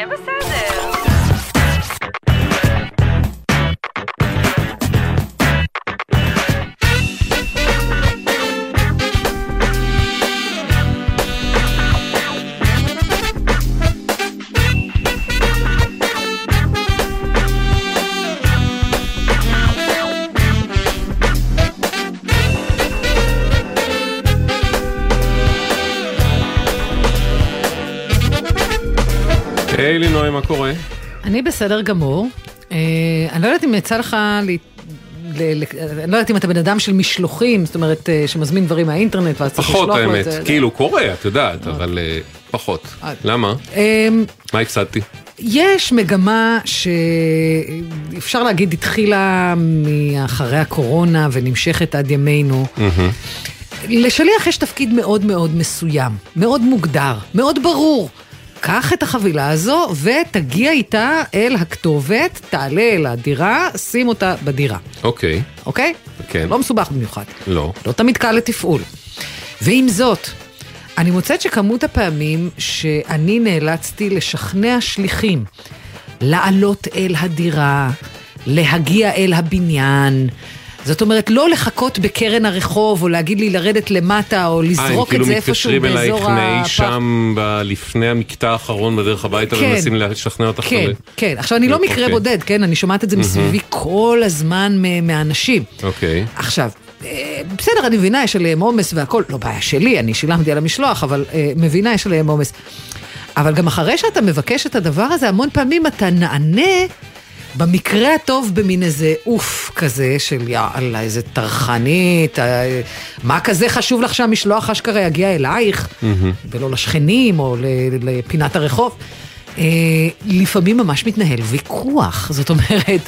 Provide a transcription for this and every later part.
יהיה בסדר. היי לינוי, מה קורה? אני בסדר גמור. אני לא יודעת אם יצא לך, אני לא יודעת אם אתה בן אדם של משלוחים, זאת אומרת שמזמין דברים מהאינטרנט ואז צריך לשלוח לו את זה. פחות האמת, כאילו קורה, את יודעת, אבל פחות. למה? מה הפסדתי? יש מגמה שאפשר להגיד התחילה מאחרי הקורונה ונמשכת עד ימינו. לשליח יש תפקיד מאוד מאוד מסוים, מאוד מוגדר, מאוד ברור. קח את החבילה הזו ותגיע איתה אל הכתובת, תעלה אל הדירה, שים אותה בדירה. אוקיי. אוקיי? כן. לא מסובך במיוחד. לא. לא תמיד קל לתפעול. ועם זאת, אני מוצאת שכמות הפעמים שאני נאלצתי לשכנע שליחים, לעלות אל הדירה, להגיע אל הבניין, זאת אומרת, לא לחכות בקרן הרחוב, או להגיד לי לרדת למטה, או לזרוק את זה איפשהו באזור הפח. הם כאילו מתקשרים אלייך שם, לפני המקטע האחרון בדרך הביתה, ומנסים לשכנע אותך חולה. כן, כן. עכשיו, אני לא מקרה בודד, כן? אני שומעת את זה מסביבי כל הזמן מהאנשים. אוקיי. עכשיו, בסדר, אני מבינה, יש עליהם אומס והכל, לא בעיה שלי, אני שילמתי על המשלוח, אבל מבינה, יש עליהם אומס. אבל גם אחרי שאתה מבקש את הדבר הזה, המון פעמים אתה נענה במקרה הטוב במין איזה אוף כזה של יאללה, איזה תרחנית, מה כזה חשוב לך שהמשלוח אשכרה יגיע אלייך, ולא לשכנים או לפינת הרחוב. לפעמים ממש מתנהל ויכוח, זאת אומרת,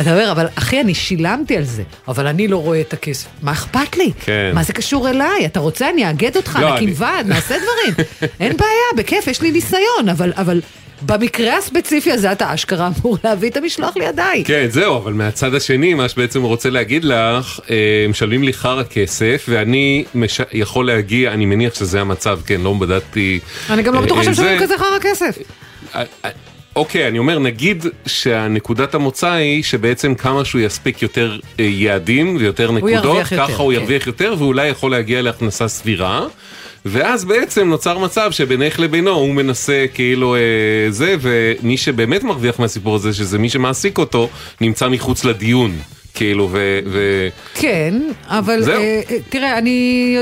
אתה אומר, אבל אחי, אני שילמתי על זה, אבל אני לא רואה את הכסף. מה אכפת לי? מה זה קשור אליי? אתה רוצה, אני אאגד אותך, נקים ועד, נעשה דברים. אין בעיה, בכיף, יש לי ניסיון, אבל במקרה הספציפי הזה אתה אשכרה אמור להביא את המשלוח לידיי. כן, זהו, אבל מהצד השני, מה שבעצם רוצה להגיד לך, משלמים לי חר הכסף, ואני יכול להגיע, אני מניח שזה המצב, כן, לא מבדעתי. אני גם לא בטוחה שמשלמים כזה חר הכסף. אוקיי, אני אומר, נגיד שהנקודת המוצא היא שבעצם כמה שהוא יספיק יותר יעדים ויותר נקודות, ככה הוא ירוויח יותר, ואולי יכול להגיע להכנסה סבירה. ואז בעצם נוצר מצב שבינך לבינו הוא מנסה כאילו זה, ומי שבאמת מרוויח מהסיפור הזה, שזה מי שמעסיק אותו, נמצא מחוץ לדיון. כאילו, כן, אבל תראה,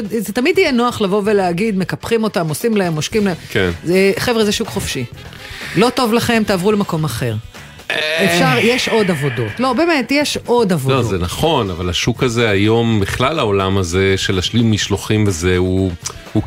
זה תמיד יהיה נוח לבוא ולהגיד, מקפחים אותם, עושים להם, מושקים להם. חבר'ה, זה שוק חופשי. לא טוב לכם, תעברו למקום אחר. אפשר, יש עוד עבודות. לא, באמת, יש עוד עבודות. לא, זה נכון, אבל השוק הזה היום, בכלל העולם הזה של השלים משלוחים וזה, הוא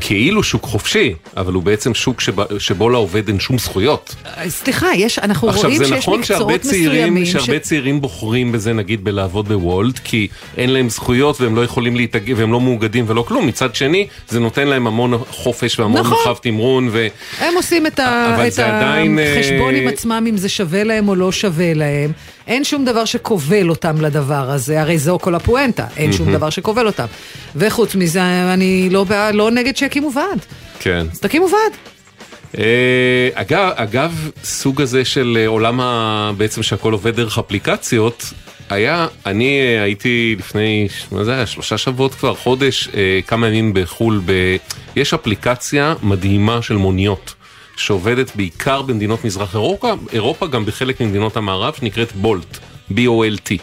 כאילו שוק חופשי, אבל הוא בעצם שוק שבו לעובד אין שום זכויות. סליחה, אנחנו רואים שיש מקצועות מסוימים. שהרבה צעירים בוחרים בזה, נגיד, בלעבוד בוולט, כי אין להם זכויות והם לא יכולים להתאגד, והם לא מאוגדים ולא כלום. מצד שני, זה נותן להם המון חופש והמון מרחב תמרון. הם עושים את החשבון עם עצמם, אם זה שווה להם או לא שווה להם. אין שום דבר שכובל אותם לדבר הזה, הרי זו כל הפואנטה, אין שום דבר שכובל אותם. וחוץ מזה, אני לא נגד שיקימו ועד. כן. אז תקימו ועד. אגב, סוג הזה של עולם בעצם שהכל עובד דרך אפליקציות, אני הייתי לפני, מה זה היה, 3 שבועות כבר, חודש, כמה ימים בחול, יש אפליקציה מדהימה של מוניות. שעובדת בעיקר במדינות מזרח אירופה, גם בחלק ממדינות המערב, שנקראת בולט, B-O-L-T.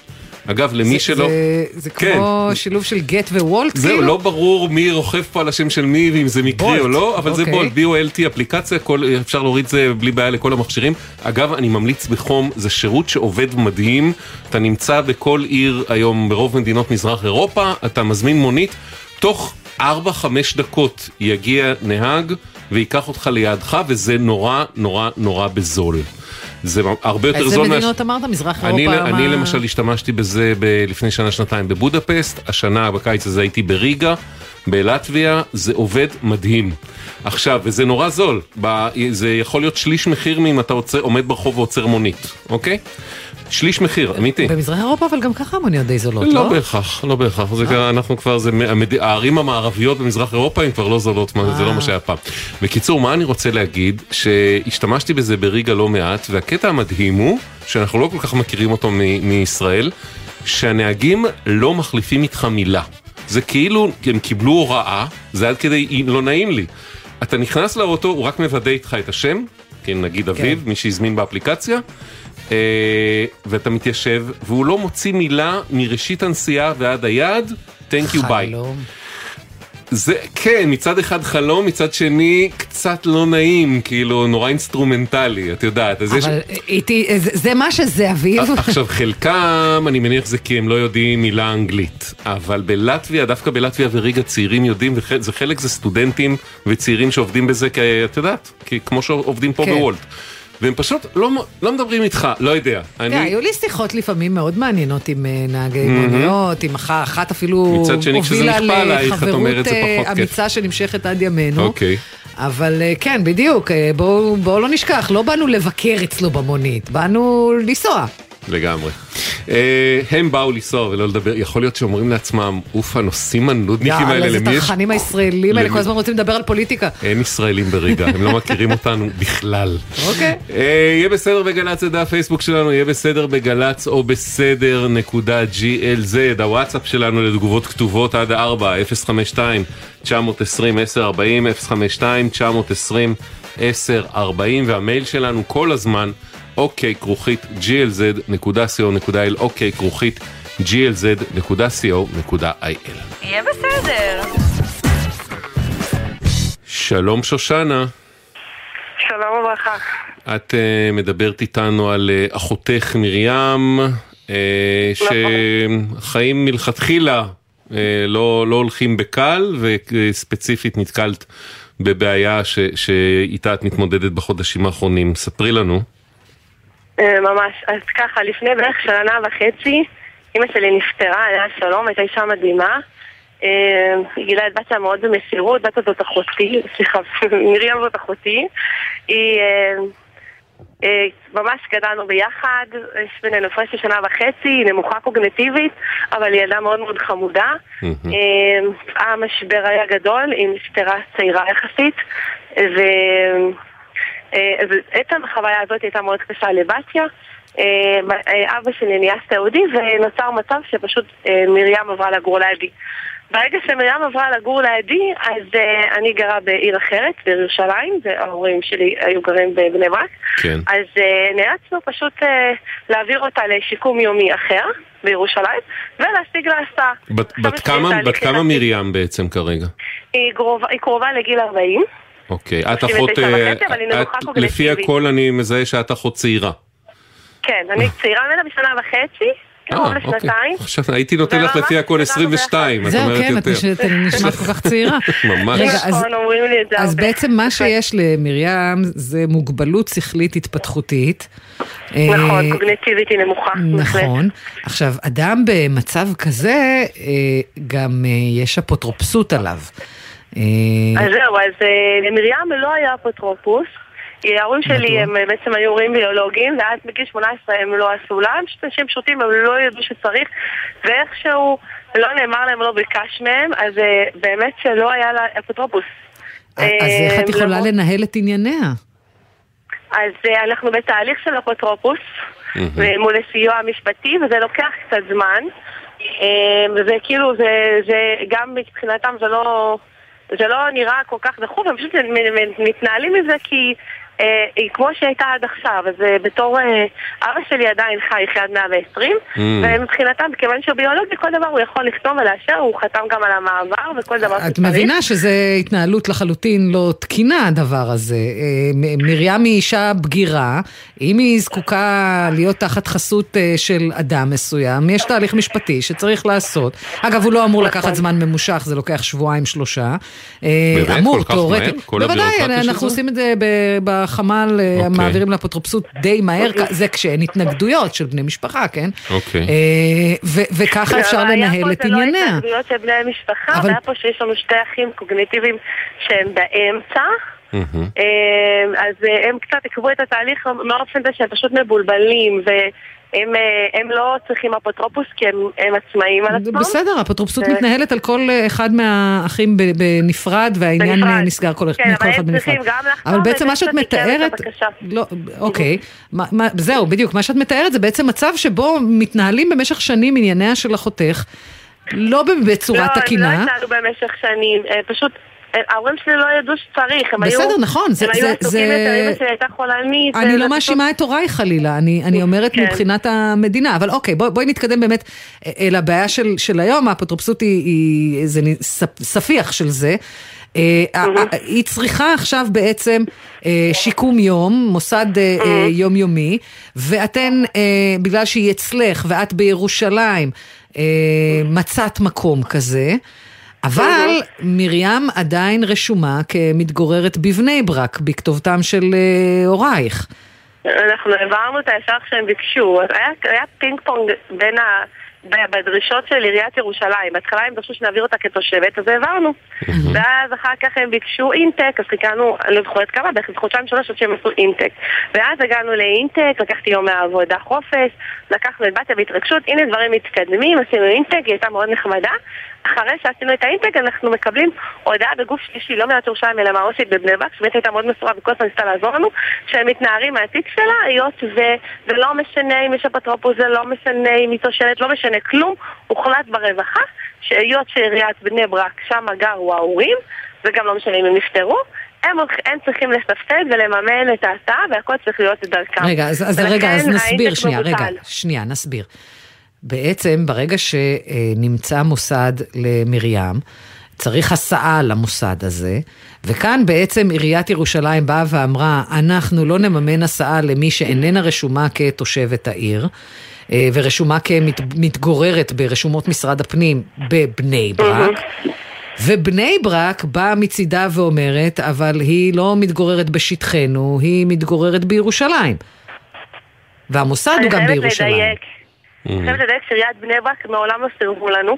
אגב, למי שלא... זה כמו שילוב של גט ווולט, כאילו? זהו, לא ברור מי רוכב פה על השם של מי, ואם זה מקרי או לא, אבל זה בולט, B-O-L-T, אפליקציה, אפשר להוריד זה בלי בעיה לכל המכשירים. אגב, אני ממליץ בחום, זה שירות שעובד מדהים, אתה נמצא בכל עיר היום, ברוב מדינות מזרח אירופה, אתה מזמין מונית, תוך 4-5 דקות יגיע נהג, ויקח אותך לידך, וזה נורא, נורא, נורא בזול. זה הרבה יותר זול. איזה מדינות אמרת? מזרח אירופה? אני למשל השתמשתי בזה לפני שנה-שנתיים בבודפסט, השנה בקיץ הזה הייתי בריגה, בלטביה זה עובד מדהים. עכשיו, וזה נורא זול, זה יכול להיות שליש מחיר מאם אתה עומד ברחוב ועוצר מונית, אוקיי? שליש מחיר, אמיתי. במזרח אירופה, אבל גם ככה מוניות די זולות, לא? לא בהכרח, לא בהכרח. אנחנו כבר, הערים המערביות במזרח אירופה הן כבר לא זולות, זה לא מה שהיה פעם. בקיצור, מה אני רוצה להגיד? שהשתמשתי בזה בריגה לא מעט, והקטע המדהים הוא, שאנחנו לא כל כך מכירים אותו מישראל, שהנהגים לא מחליפים איתך מילה. זה כאילו, הם קיבלו הוראה, זה עד כדי לא נעים לי. אתה נכנס לאוטו, הוא רק מוודא איתך את השם, כן, נגיד אביב, מי שהזמין באפליקציה, ואתה מתיישב, והוא לא מוציא מילה מראשית הנסיעה ועד היד, thank you, bye. זה, כן, מצד אחד חלום, מצד שני קצת לא נעים, כאילו נורא אינסטרומנטלי, את יודעת. אבל יש... איתי, זה מה שזה, אביב. עכשיו, חלקם, אני מניח זה כי הם לא יודעים מילה אנגלית, אבל בלטביה, דווקא בלטביה וריגה, צעירים יודעים, וזה חלק זה סטודנטים וצעירים שעובדים בזה, כי, את יודעת, כי כמו שעובדים פה בוולט. והם פשוט לא מדברים איתך, לא יודע. היו לי שיחות לפעמים מאוד מעניינות עם נהגי מוניות, עם אחת אפילו הובילה לחברות אמיצה שנמשכת עד ימינו. אבל כן, בדיוק, בואו לא נשכח, לא באנו לבקר אצלו במונית, באנו לנסוע. לגמרי. הם באו לנסוע ולא לדבר, יכול להיות שאומרים לעצמם, אוף, הנושאים הנודניקים האלה, למי יש... יאללה, זה תרחנים הישראלים האלה, כל הזמן רוצים לדבר על פוליטיקה. אין ישראלים בריגה, הם לא מכירים אותנו בכלל. אוקיי. יהיה בסדר בגלץ, זה הפייסבוק שלנו, יהיה בסדר בגלץ או בסדר נקודה glz, הוואטסאפ שלנו לתגובות כתובות עד 4, 052-920-1040, 052-920-1040, והמייל שלנו כל הזמן, אוקיי, כרוכית glz.co.il, אוקיי, כרוכית glz.co.il. יהיה בסדר. שלום שושנה. שלום וברכה. את מדברת איתנו על אחותך מרים, שחיים מלכתחילה לא הולכים בקל, וספציפית נתקלת בבעיה שאיתה את מתמודדת בחודשים האחרונים. ספרי לנו. ממש, אז ככה, לפני בערך שנה וחצי, אמא שלי נפטרה, עליה שלום, הייתה אישה מדהימה, היא גילה את בת מאוד במסירות, בת הזאת אחותי, סליחה, מרים זאת אחותי, היא ממש גדלנו ביחד, יש בינינו הפרש שנה וחצי, היא נמוכה קוגניטיבית, אבל היא ילדה מאוד מאוד חמודה, המשבר היה גדול, היא נפטרה צעירה יחסית, ו... בעצם החוויה הזאת הייתה מאוד קשה לבתיה. אבא שלי נהיה סעודי ונוצר מצב שפשוט מרים עברה לגור לידי. ברגע שמרים עברה לגור לידי, אז אני גרה בעיר אחרת, בירושלים, וההורים שלי היו גרים בבני ברק. כן. אז נאלצנו פשוט להעביר אותה לשיקום יומי אחר בירושלים ולהשיג להסעה. בת כמה מרים בעצם כרגע? היא קרובה לגיל 40. אוקיי, את אחות, לפי הכל אני מזהה שאת אחות צעירה. כן, אני צעירה מנה בשנה וחצי, קרוב לשנתיים. עכשיו, הייתי נותן לך לפי הכל 22, זהו, כן, את נשמעת כל כך צעירה. ממש. אז בעצם מה שיש למרים זה מוגבלות שכלית התפתחותית. נכון, קוגניטיבית היא נמוכה. נכון. עכשיו, אדם במצב כזה, גם יש אפוטרופסות עליו. אז זהו, אז למרים לא היה אפוטרופוס, ההורים שלי הם בעצם היו הורים ביולוגיים, ועד מגיל 18 הם לא עשו להם, שהם פשוטים, הם לא ידעו שצריך, ואיכשהו לא נאמר להם, לא ביקש מהם, אז באמת שלא היה לה אפוטרופוס. אז איך את יכולה לנהל את ענייניה? אז אנחנו בתהליך של אפוטרופוס, מול הסיוע המשפטי, וזה לוקח קצת זמן, וזה כאילו, זה גם מבחינתם זה לא נראה כל כך דחוף, הם פשוט מתנהלים מזה כי כמו שהייתה עד עכשיו, אז בתור אבא שלי עדיין חי חייד 120, ומבחינתם, כיוון שהוא ביולוגי, כל דבר הוא יכול לכתוב ולאשר, הוא חתם גם על המעבר וכל דבר שצריך. את מבינה שזה התנהלות לחלוטין לא תקינה הדבר הזה. מרים היא אישה בגירה, אם היא זקוקה להיות תחת חסות של אדם מסוים, יש תהליך משפטי שצריך לעשות. אגב, הוא לא אמור לקחת זמן ממושך, זה לוקח שבועיים, 3. אמור, תאורטית. בוודאי, אנחנו עושים את זה לחמל, מעבירים לאפוטרופסות די מהר, זה כשאין התנגדויות של בני משפחה, כן? אוקיי. וככה אפשר לנהל את ענייניה. אבל היה פה זה לא התנגדויות של בני המשפחה, והיה פה שיש לנו שתי אחים קוגניטיביים שהם באמצע, אז הם קצת עקבו את התהליך מהאופן זה שהם פשוט מבולבלים הם לא צריכים אפוטרופוס כי הם עצמאים על עצמם. בסדר, אפוטרופסות מתנהלת על כל אחד מהאחים בנפרד, והעניין נסגר כל אחד בנפרד. אבל בעצם מה שאת מתארת... אוקיי, זהו, בדיוק. מה שאת מתארת זה בעצם מצב שבו מתנהלים במשך שנים ענייניה של החותך, לא בצורה תקינה. לא התנהלו במשך שנים, פשוט... ההורים שלי לא ידעו שצריך, הם בסדר, היו... בסדר, נכון. הם היו עסוקים את האמא שהייתה חולנית. אני לא מאשימה את הוריי חלילה, אני אומרת כן. מבחינת המדינה, אבל אוקיי, בואי נתקדם באמת אל הבעיה של היום, האפוטרופסות היא איזה ספיח של זה, היא צריכה עכשיו בעצם שיקום יום, מוסד יומיומי, ואתן, בגלל שהיא אצלך ואת בירושלים, מצאת מקום כזה, אבל מרים עדיין רשומה כמתגוררת בבני ברק, בכתובתם של הורייך. אנחנו העברנו את הישר כשהם ביקשו. היה פינג פונג בין בדרישות של עיריית ירושלים. בהתחלה הם דרשו שנעביר אותה כתושבת, אז העברנו. ואז אחר כך הם ביקשו אינטק, אז חיכנו, אני לא זוכרת כמה, בחודשיים שלוש עד שהם עשו אינטק. ואז הגענו לאינטק, לקחתי יום מהעבודה חופש, לקחנו את בתיה בהתרגשות, הנה דברים מתקדמים, עשינו אינטק, היא הייתה מאוד נחמדה. אחרי שעשינו את האינטג אנחנו מקבלים הודעה בגוף שלישי, לא מעט ירושלים אלא מהאוסית בבני ברק, שבאמת הייתה מאוד מסורה וכל פעם ניסתה לעזור לנו, שהם מתנערים מהתיק שלה, היות ולא משנה אם יש אפוטרופוס, זה לא משנה אם היא תושבת, לא משנה כלום, הוחלט ברווחה, שהיות שעיריית בני ברק שם גרו ההורים, וגם לא משנה אם הם נפטרו, הם צריכים לספסד ולממן את ההצעה, והכל צריך להיות דרכם. רגע, אז נסביר שנייה. בעצם ברגע שנמצא מוסד למרים, צריך הסעה למוסד הזה, וכאן בעצם עיריית ירושלים באה ואמרה, אנחנו לא נממן הסעה למי שאיננה רשומה כתושבת העיר, ורשומה כמתגוררת ברשומות משרד הפנים בבני ברק, ובני ברק באה מצידה ואומרת, אבל היא לא מתגוררת בשטחנו, היא מתגוררת בירושלים. והמוסד הוא גם בירושלים. אני חייבת לדייק שעיריית בני ברק מעולם לא סירבו לנו,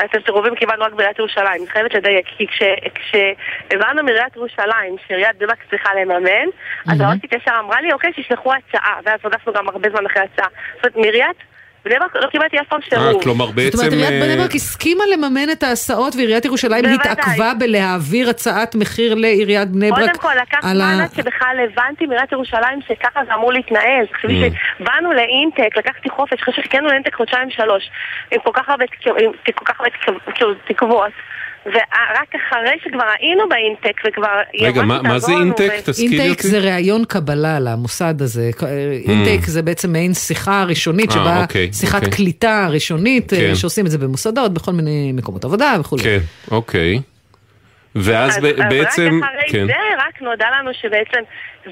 את הסירובים קיבלנו רק בעיריית ירושלים. אני חייבת לדייק, כי כשהבנו מעיריית ירושלים שעיריית בני ברק צריכה לממן, אז האוסית ישר אמרה לי, אוקיי, שישלחו הצעה, ואז עודפנו גם הרבה זמן אחרי הצעה. זאת אומרת, מעיריית בני ברק לא קיבלתי אף פעם שירוב. כלומר, בעצם... זאת אומרת, עיריית בני ברק הסכימה לממן את ההסעות, ועיריית ירושלים התעכבה בלהעביר הצעת מחיר לעיריית בני ברק. קודם כל, לקח מענת שבכלל הבנתי מעיריית ירושלים שככה זה אמור להתנהל. חשבי שבאנו לאינטק, לקחתי חופש, חשבי שחיכינו לאינטק חודשיים שלוש, עם כל כך הרבה תקוות. ורק אחרי שכבר היינו באינטק וכבר... רגע, מה זה אינטק? אינטק זה רעיון קבלה למוסד הזה. אינטק זה בעצם מעין שיחה ראשונית שבה שיחת קליטה ראשונית שעושים את זה במוסדות, בכל מיני מקומות עבודה וכו'. כן, אוקיי. ואז בעצם... רק אחרי זה רק נודע לנו שבעצם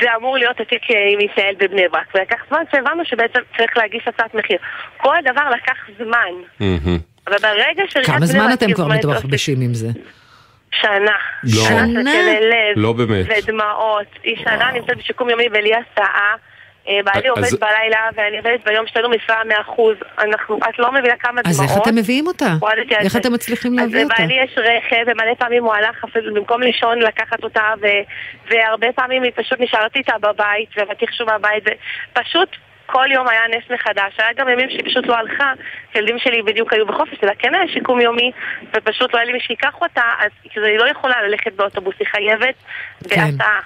זה אמור להיות עתיק עם ישראל בבני ברק. ולקח זמן שהבנו שבעצם צריך להגיש הצעת מחיר. כל הדבר לקח זמן. כמה זמן אתם כבר מתרחבשים עם זה? שנה. שנה? לא באמת. ודמעות. היא שנה נמצאת בשיקום יומי בלי הסעה. בעלי עובד בלילה ואני עובדת ביום שלנו משרה 100%. את לא מבינה כמה דמעות. אז איך אתם מביאים אותה? איך אתם מצליחים להביא אותה? אז בעלי יש רכב ומלא פעמים הוא הלך במקום לישון לקחת אותה והרבה פעמים היא פשוט נשארתי איתה בבית ובתיך שום הבית. פשוט... כל יום היה נס מחדש, היה גם ימים שפשוט לא הלכה, ילדים שלי בדיוק היו בחופש, אלא כן היה שיקום יומי, ופשוט לא היה לי מי שיקח אותה, אז היא לא יכולה ללכת באוטובוס, היא חייבת, בהסעה.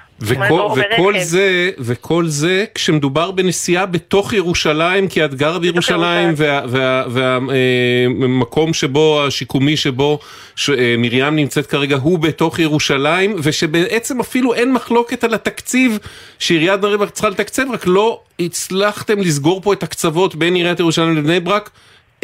וכל זה כשמדובר בנסיעה בתוך ירושלים, כי את גרה בירושלים, והמקום שבו, השיקומי שבו מרים נמצאת כרגע, הוא בתוך ירושלים, ושבעצם אפילו אין מחלוקת על התקציב, שעיריית בני ברק צריכה לתקצב, רק לא הצלחתם לסגור פה את הקצוות בין עיריית ירושלים לבני ברק,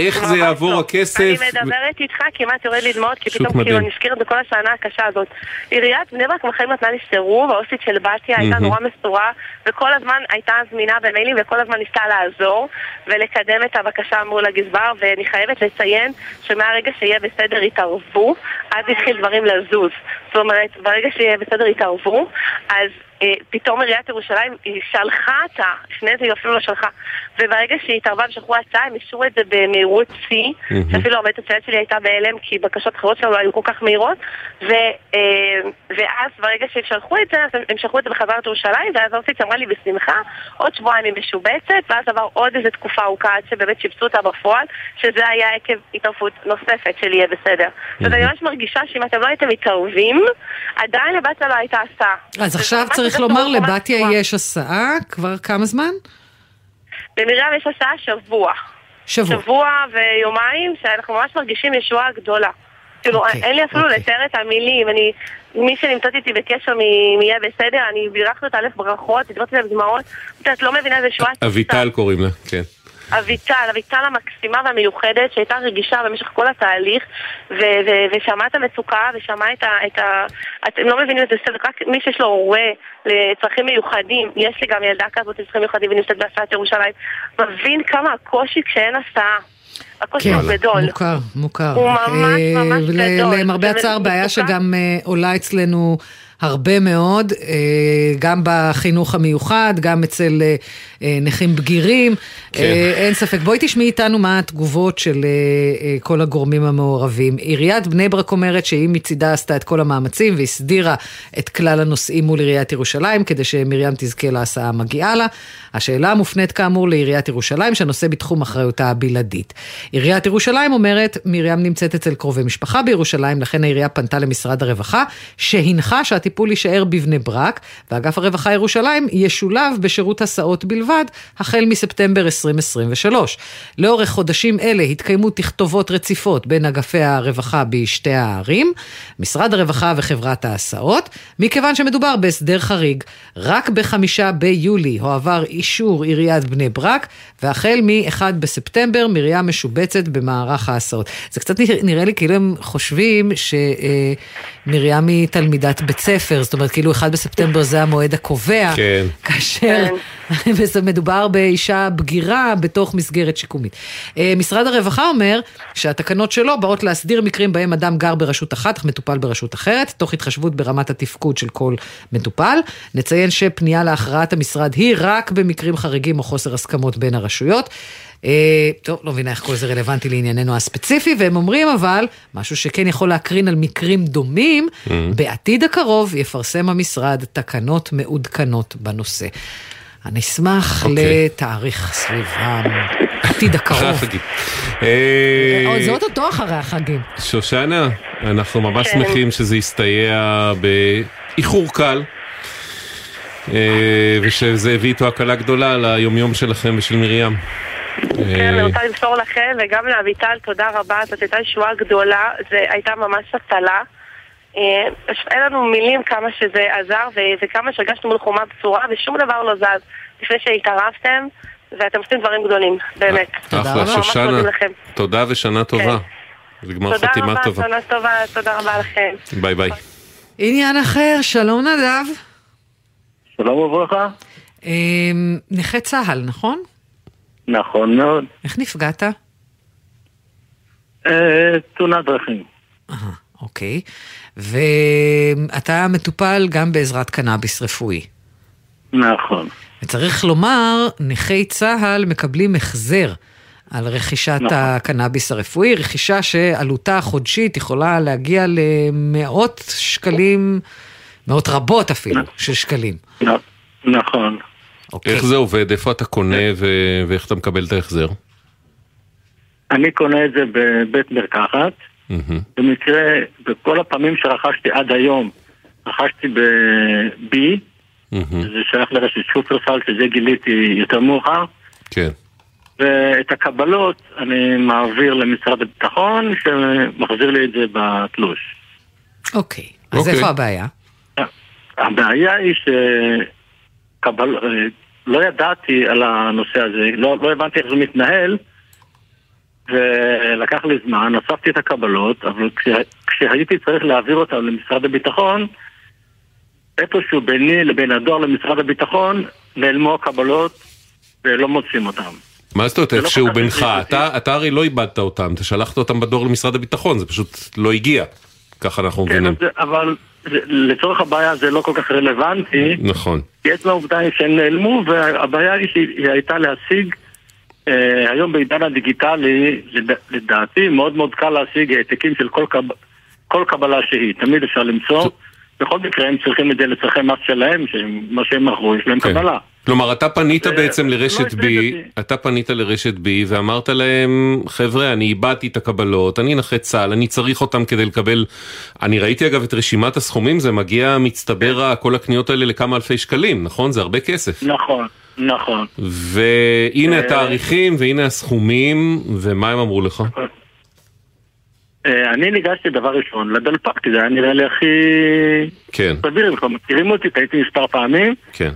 איך זה יעבור הכסף? אני מדברת איתך, כמעט יורד לי דמעות, כי פתאום כאילו נזכרת בכל השנה הקשה הזאת. עיריית בני ברק בחיים נתנה לי סירוב, האוסית של בתיה הייתה נורא מסורה, וכל הזמן הייתה זמינה במיילים, וכל הזמן ניסתה לעזור, ולקדם את הבקשה מול הגזבר, ואני חייבת לציין שמהרגע שיהיה בסדר התערבו, אז התחיל דברים לזוז. זאת אומרת, ברגע שיהיה בסדר התערבו, אז פתאום עיריית ירושלים היא שלחה הצעה, שני זה היא אפילו לא שלחה, וברגע שהיא התערבה ושלחו הצעה, הם אישרו את זה במהירות צי, שאפילו העומדת הצעה שלי הייתה בהלם, כי בקשות אחרות שלנו היו כל כך מהירות, ואז ברגע שהם שלחו את זה, הם שלחו את זה בחזרת ירושלים, ואז האוצית אמרה לי בשמחה, עוד שבועיים היא משובצת, ואז עבר עוד איזו תקופה ארוכה עד שבאמת שיבצו אותה בפועל, שזה היה עקב התערבות נוספת של יהיה בסדר. אז אני ממש מרגישה שאם אתם לא הייתם מתערבים, עדיין לבתיה לא הייתה עשה. אז עכשיו צריך לומר, לבתיה יש הסעה כבר כמה זמן? במרים יש הסעה שבוע. שבוע ויומיים, שאנחנו ממש מרגישים ישועה גדולה. אין לי אפילו לתאר את המילים, מי שנמצאת איתי בקשר מיהיה בסדר, אני בירכת אותה אלף ברכות, נדברת להם דמעות, את לא מבינה איזה שועה. אביטל קוראים לה, כן. אביטל המקסימה והמיוחדת שהייתה רגישה במשך כל התהליך ושמעה את המצוקה ושמעה אתם לא מבינים את זה, רק מי שיש לו הורה לצרכים מיוחדים, יש לי גם ילדה כזאת לצרכים מיוחדים ונמצאת בהסעת ירושלים, מבין כמה הקושי כשאין הסעה, הקושי הוא גדול, מוכר הוא ממש ממש גדול. למרבה הצער, בעיה שגם עולה אצלנו הרבה מאוד, גם בחינוך המיוחד, גם אצל נכים בגירים, אין ספק. בואי תשמעי איתנו מה התגובות של כל הגורמים המעורבים. עיריית בני ברק אומרת שהיא מצידה עשתה את כל המאמצים והסדירה את כלל הנושאים מול עיריית ירושלים, כדי שמרים תזכה להסעה מגיעה לה. השאלה מופנית כאמור לעיריית ירושלים, שהנושא בתחום אחריותה הבלעדית. עיריית ירושלים אומרת, מרים נמצאת אצל קרובי משפחה בירושלים, לכן העירייה פנתה למשרד הרווחה, שהנחה טיפול יישאר בבני ברק, ואגף הרווחה ירושלים ישולב בשירות הסעות בלבד, החל מספטמבר 2023. לאורך חודשים אלה התקיימו תכתובות רציפות בין אגפי הרווחה בשתי הערים, משרד הרווחה וחברת ההסעות, מכיוון שמדובר בהסדר חריג. רק ב5 ביולי הועבר אישור עיריית בני ברק, והחל מ-1 בספטמבר מרים משובצת במערך ההסעות. זה קצת נראה לי כאילו הם חושבים שמרים היא תלמידת בית ספר, זאת אומרת, כאילו 1 בספטמבר זה המועד הקובע, כאשר מדובר באישה בגירה בתוך מסגרת שיקומית. משרד הרווחה אומר שהתקנות שלו באות להסדיר מקרים בהם אדם גר ברשות אחת, אך מטופל ברשות אחרת, תוך התחשבות ברמת התפקוד של כל מטופל. נציין שפנייה להכרעת המשרד היא רק במקרים חריגים או חוסר הסכמות בין הרשויות. טוב, לא מבינה איך כל זה רלוונטי לענייננו הספציפי, והם אומרים אבל, משהו שכן יכול להקרין על מקרים דומים, בעתיד הקרוב יפרסם המשרד תקנות מעודכנות בנושא. אני אשמח לתאריך סביב העתיד הקרוב. זה עוד אותו אחרי החגים. שושנה, אנחנו ממש שמחים שזה יסתייע באיחור קל, ושזה הביא איתו הקלה גדולה ליומיום שלכם ושל מרים. כן, אני רוצה למסור לכם וגם לאביטל, תודה רבה, זאת הייתה ישועה גדולה, זה הייתה ממש הצלה, אין לנו מילים כמה שזה עזר וכמה שהרגשנו מול חומה בצורה ושום דבר לא זז לפני שהתערבתם, ואתם עושים דברים גדולים, באמת. אחלה, שושנה, תודה ושנה טובה. תודה רבה, שנה טובה, תודה רבה לכם. ביי ביי. עניין אחר, שלום נדב. שלום וברכה. נכה צהל, נכון? נכון מאוד. איך נפגעת? תאונת דרכים. אוקיי. ואתה מטופל גם בעזרת קנאביס רפואי. נכון. וצריך לומר, נכי צהל מקבלים החזר על רכישת הקנאביס הרפואי, רכישה שעלותה חודשית יכולה להגיע למאות שקלים, מאות רבות אפילו של שקלים. נכון. איך זה עובד? איפה אתה קונה ואיך אתה מקבל את ההחזר? אני קונה את זה בבית מרקחת. במקרה, בכל הפעמים שרכשתי עד היום, רכשתי ב-B, זה שייך לרשת שופרסל, שזה גיליתי יותר מאוחר. כן. ואת הקבלות אני מעביר למשרד הביטחון, שמחזיר לי את זה בתלוש. אוקיי. אז איפה הבעיה? הבעיה היא ש... לא ידעתי על הנושא הזה, לא הבנתי איך זה מתנהל, ולקח לי זמן, אספתי את הקבלות, אבל כשהייתי צריך להעביר אותם למשרד הביטחון, איפשהו ביני לבין הדואר למשרד הביטחון, נעלמו הקבלות ולא מוצאים אותם. מה זאת אומרת, איפשהו בינך? אתה הרי לא איבדת אותם, אתה שלחת אותם בדואר למשרד הביטחון, זה פשוט לא הגיע. ככה אנחנו מבינים. אבל לצורך הבעיה זה לא כל כך רלוונטי. נכון. כי עצם העובדה היא שהן נעלמו, והבעיה היא שהיא הייתה להשיג, היום בעידן הדיגיטלי, לדעתי, מאוד מאוד קל להשיג העתקים של כל קבלה שהיא. תמיד אפשר למצוא. בכל מקרה הם צריכים את זה לצרכי מס שלהם, מה שהם מכרו, יש להם קבלה. כלומר, אתה פנית בעצם לרשת בי, אתה פנית לרשת בי ואמרת להם, חבר'ה, אני איבדתי את הקבלות, אני נכה צה"ל, אני צריך אותם כדי לקבל, אני ראיתי אגב את רשימת הסכומים, זה מגיע מצטבר כל הקניות האלה לכמה אלפי שקלים, נכון? זה הרבה כסף. נכון, נכון. והנה התאריכים והנה הסכומים, ומה הם אמרו לך? אני ניגשתי דבר ראשון, לדלפק, זה היה נראה לי הכי סביר, אנחנו מכירים אותי, הייתי מספר פעמים, כן.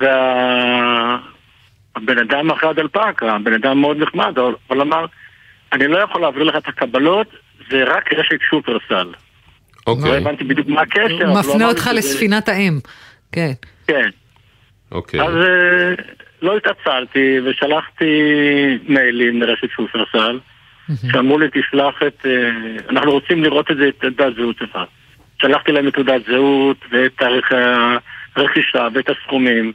והבן אדם אחרי הדלפק, הבן אדם מאוד נחמד, אבל אמר, אני לא יכול להעביר לך את הקבלות, זה רק רשת שופרסל. אוקיי. לא הבנתי בדיוק מה הקשר. הוא מפנה אותך לספינת האם. כן. כן. אוקיי. אז לא התעצלתי ושלחתי מיילים לרשת שופרסל, שאמרו לי תשלח את, אנחנו רוצים לראות את זה, את תעודת זהות שלך. שלחתי להם את תעודת זהות ואת תאריך הרכישה ואת הסכומים,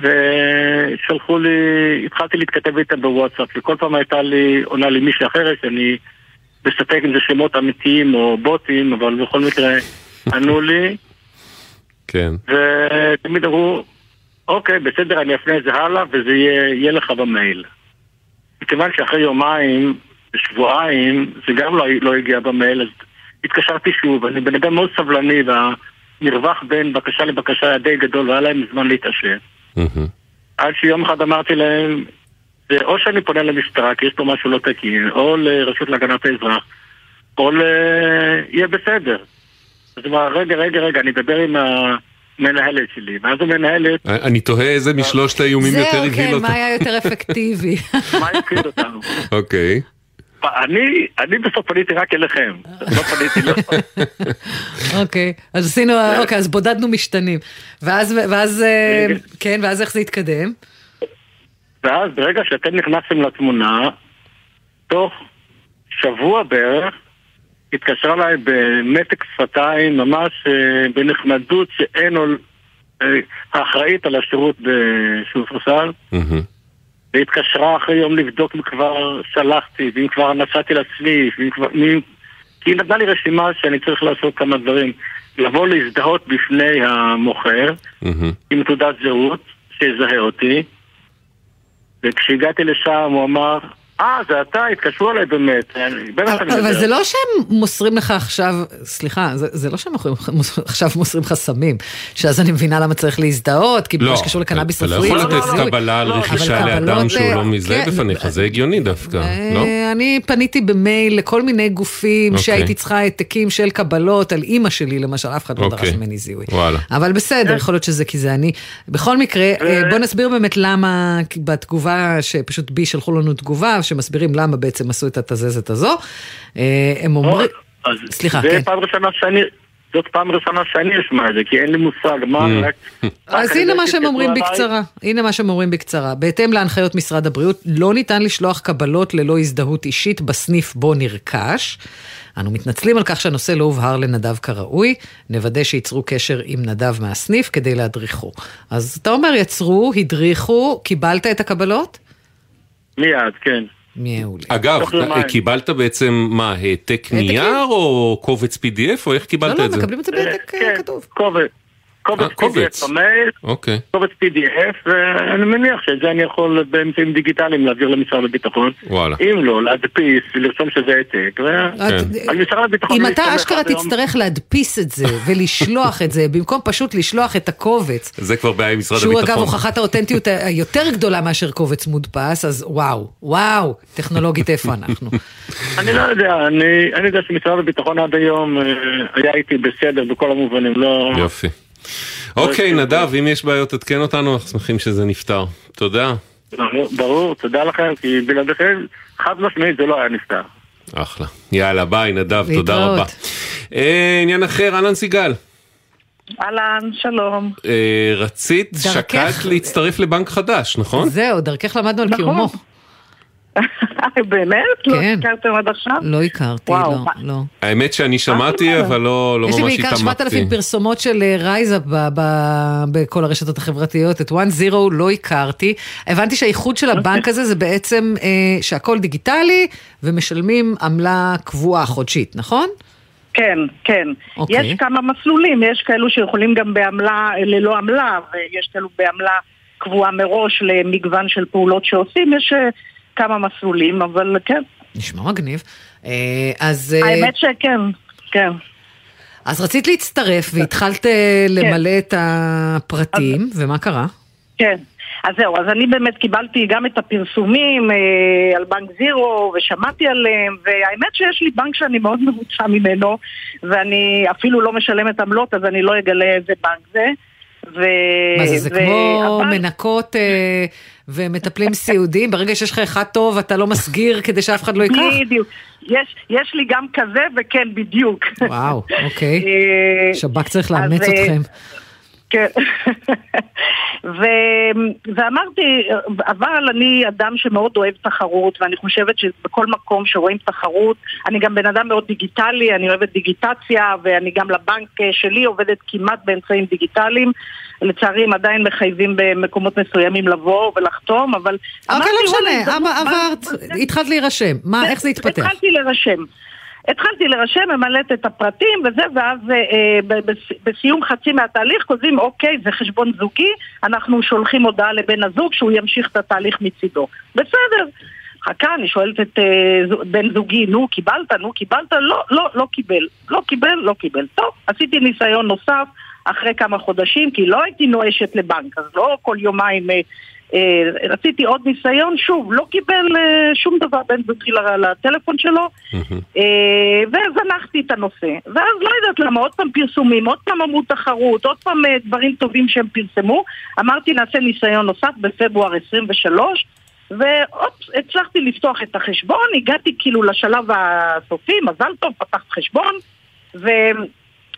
ושלחו לי, התחלתי להתכתב איתה בוואטסאפ, וכל פעם הייתה לי, עונה לי מישהי אחרת, אני מספק עם זה שמות אמיתיים או בוטים, אבל בכל מקרה ענו לי, כן. ותמיד אמרו, אוקיי, בסדר, אני אפנה את זה הלאה וזה יהיה לך במייל. מכיוון שאחרי יומיים, שבועיים, זה גם לא הגיע במייל, אז התקשרתי שוב, אני בן אדם מאוד סבלני, והמרווח בין בקשה לבקשה היה די גדול, והיה להם זמן להתעשר. עד שיום אחד אמרתי להם, זה או שאני פונה למשטרה, כי יש פה משהו לא תקין, או לרשות להגנת האזרח, או יהיה בסדר. אז הוא אמר, רגע, אני אדבר עם מנהלת שלי, ואז המנהלת... אני תוהה איזה משלושת האיומים יותר הגיל אותה. זהו, כן, מה היה יותר אפקטיבי? מה הגיל אותנו? אוקיי. אני בסוף פניתי רק אליכם. לא פניתי לא. אוקיי, אז עשינו, אוקיי, אז בודדנו משתנים. ואז, כן, ואז איך זה התקדם? ואז ברגע שאתם נכנסים לתמונה, תוך שבוע בערך, התקשרה אליי במתק שפתיים, ממש בנחמדות שאין האחראית על השירות בשופרסל. והתקשרה אחרי יום לבדוק אם כבר שלחתי, ואם כבר נסעתי לסניף, כי היא נתנה לי רשימה שאני צריך לעשות כמה דברים. לבוא להזדהות בפני המוכר, עם תעודת זהות, שיזהה אותי. וכשהגעתי לשם הוא אמר... זה אתה, התקשרו עליי באמת. אבל זה לא שהם מוסרים לך עכשיו, סליחה, זה לא שהם עכשיו מוסרים לך סמים, שאז אני מבינה למה צריך להזדהות, כי במה שקשור לקנאביס רפואי. אתה לא יכול לתת קבלה על רכישה לאדם שהוא לא מזדהה בפניך, זה הגיוני דווקא. אני פניתי במייל לכל מיני גופים שהייתי צריכה העתקים של קבלות על אימא שלי, למשל, אף אחד לא דרש ממני זיהוי. אבל בסדר, יכול להיות שזה כי זה אני. בכל מקרה, בוא נסביר באמת למה בתגובה שפשוט בי שלחו לנו תגובה שמסבירים למה בעצם עשו את התזזת הזו, הם אומרים... סליחה, כן. זאת פעם ראשונה שאני אשמע את זה, כי אין לי מושג מה... אז הנה מה שהם אומרים בקצרה. בהתאם להנחיות משרד הבריאות, לא ניתן לשלוח קבלות ללא הזדהות אישית בסניף בו נרכש. אנו מתנצלים על כך שהנושא לא הובהר לנדב כראוי, נוודא שיצרו קשר עם נדב מהסניף כדי להדריכו. אז אתה אומר, יצרו, הדריכו, קיבלת את הקבלות? מיד, כן. אגב, קיבלת בעצם מה, העתק נייר או קובץ PDF או איך קיבלת את זה? לא, מקבלים את זה בעתק כתוב. קובץ PDF, ואני מניח שאת זה אני יכול באמצעים דיגיטליים להעביר למשרד הביטחון. אם לא, להדפיס, לרשום שזה העתק. אם אתה אשכרה תצטרך להדפיס את זה ולשלוח את זה, במקום פשוט לשלוח את הקובץ, זה כבר בעיה עם משרד הביטחון. שהוא אגב הוכחת האותנטיות היותר גדולה מאשר קובץ מודפס, אז וואו, טכנולוגית איפה אנחנו? אני לא יודע, אני יודע שמשרד הביטחון עד היום היה איתי בסדר בכל המובנים, לא... יופי. אוקיי, נדב, אם יש בעיות תתקן אותנו, אנחנו שמחים שזה נפטר. תודה. ברור, תודה לכם, כי בלעדיכם חד משמעית זה לא היה נפטר. אחלה. יאללה, ביי נדב, תודה רבה. עניין אחר, אלן סיגל. אלן, שלום. רצית, שקעת להצטרף לבנק חדש, נכון? זהו, דרכך למדנו על קיומו. באמת? לא הכרתם עד עכשיו? לא הכרתי, לא. האמת שאני שמעתי, אבל לא ממש התאמקתי. יש לי בעיקר 7,000 פרסומות של רייזה בכל הרשתות החברתיות, את 1-0 לא הכרתי. הבנתי שהאיחוד של הבנק הזה זה בעצם שהכל דיגיטלי, ומשלמים עמלה קבועה חודשית, נכון? כן, כן. יש כמה מסלולים, יש כאלו שיכולים גם בעמלה, ללא עמלה, ויש כאלו בעמלה קבועה מראש למגוון של פעולות שעושים, יש כמה מסלולים, אבל כן. נשמע מגניב. האמת שכן, כן. אז רצית להצטרף והתחלת למלא את הפרטים, ומה קרה? כן, אז זהו, אז אני באמת קיבלתי גם את הפרסומים על בנק זירו, ושמעתי עליהם, והאמת שיש לי בנק שאני מאוד מבוצע ממנו, ואני אפילו לא משלמת עמלות, אז אני לא אגלה איזה בנק זה. מה זה, זה כמו מנקות ומטפלים סיעודיים, ברגע שיש לך אחד טוב אתה לא מסגיר כדי שאף אחד לא ייקח? בדיוק, יש לי גם כזה וכן בדיוק. וואו, אוקיי, שבק צריך לאמץ אתכם. כן, ואמרתי, אבל אני אדם שמאוד אוהב תחרות, ואני חושבת שבכל מקום שרואים תחרות, אני גם בן אדם מאוד דיגיטלי, אני אוהבת דיגיטציה, ואני גם לבנק שלי עובדת כמעט באמצעים דיגיטליים, לצערי הם עדיין מחייבים במקומות מסוימים לבוא ולחתום, אבל... אוקיי, לא משנה, עברת, התחלת להירשם, איך זה התפתח? התחלתי לרשם, ממלאת את הפרטים וזה, ואז בסיום חצי מהתהליך כותבים, אוקיי, זה חשבון זוגי, אנחנו שולחים הודעה לבן הזוג שהוא ימשיך את התהליך מצידו. בסדר. חכה, אני שואלת את בן זוגי, נו, קיבלת? לא קיבל. טוב, עשיתי ניסיון נוסף אחרי כמה חודשים, כי לא הייתי נואשת לבנק, אז לא כל יומיים... רציתי עוד ניסיון, שוב, לא קיבל שום דבר בין זוגי לטלפון שלו, וזנחתי את הנושא. ואז לא יודעת למה, עוד פעם פרסומים, עוד פעם עמוד תחרות, עוד פעם דברים טובים שהם פרסמו. אמרתי, נעשה ניסיון נוסף בפברואר 23, והצלחתי לפתוח את החשבון, הגעתי כאילו לשלב הסופי, מזל טוב, פתחת חשבון,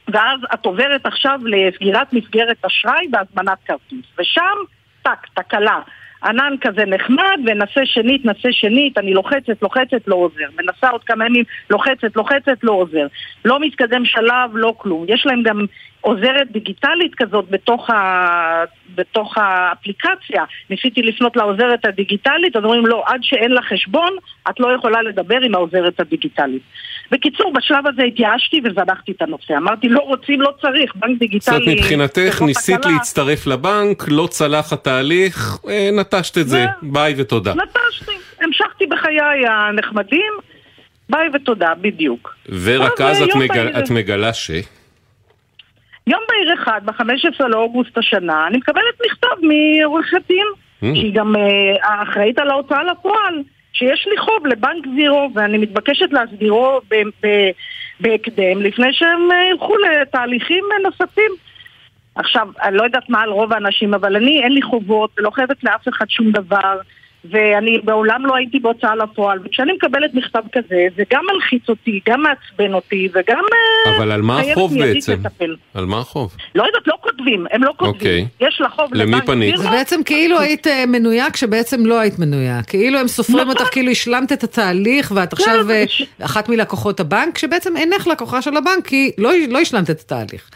ואז את עוברת עכשיו לסגירת מסגרת אשראי והזמנת כרטיס. ושם טק, תקלה. ענן כזה נחמד, ונסה שנית, אני לוחצת, לא עוזר. מנסה עוד כמה ימים, לוחצת, לא עוזר. לא מתקדם שלב, לא כלום. יש להם גם עוזרת דיגיטלית כזאת בתוך האפליקציה. ניסיתי לפנות לעוזרת הדיגיטלית, אז אומרים, לא, עד שאין לה חשבון, את לא יכולה לדבר עם העוזרת הדיגיטלית. בקיצור, בשלב הזה התייאשתי וזנחתי את הנושא. אמרתי, לא רוצים, לא צריך, בנק דיגיטלי... זאת מבחינתך, ניסית להצטרף לבנק, לא צלח התהליך, נטשת את זה, ביי ותודה. נטשתי, המשכתי בחיי הנחמדים, ביי ותודה, בדיוק. ורק אז את מגלה ש... יום בהיר אחד, ב-15 לאוגוסט השנה, אני מקבלת מכתב מעורכת דין, שהיא גם אחראית על ההוצאה לפועל, שיש לי חוב לבנק זירו, ואני מתבקשת להסדירו בהקדם, לפני שהם ילכו לתהליכים נוספים. עכשיו, אני לא יודעת מה על רוב האנשים, אבל אני אין לי חובות, ולא חייבת לאף אחד שום דבר, ואני בעולם לא הייתי בהוצאה לפועל, וכשאני מקבלת מכתב כזה, זה גם מלחיץ אותי, גם מעצבן אותי, וגם... אבל על מה החוב בעצם? על מה החוב? לא יודעת, לא כותבים, הם לא כותבים. יש לה חוב לבנק זירו. זה בעצם כאילו היית מנויה, כשבעצם לא היית מנויה. כאילו הם סופרים אותך, כאילו השלמת את התהליך, ואת עכשיו אחת מלקוחות הבנק, שבעצם אינך לקוחה של הבנק, כי לא השלמת את התהליך.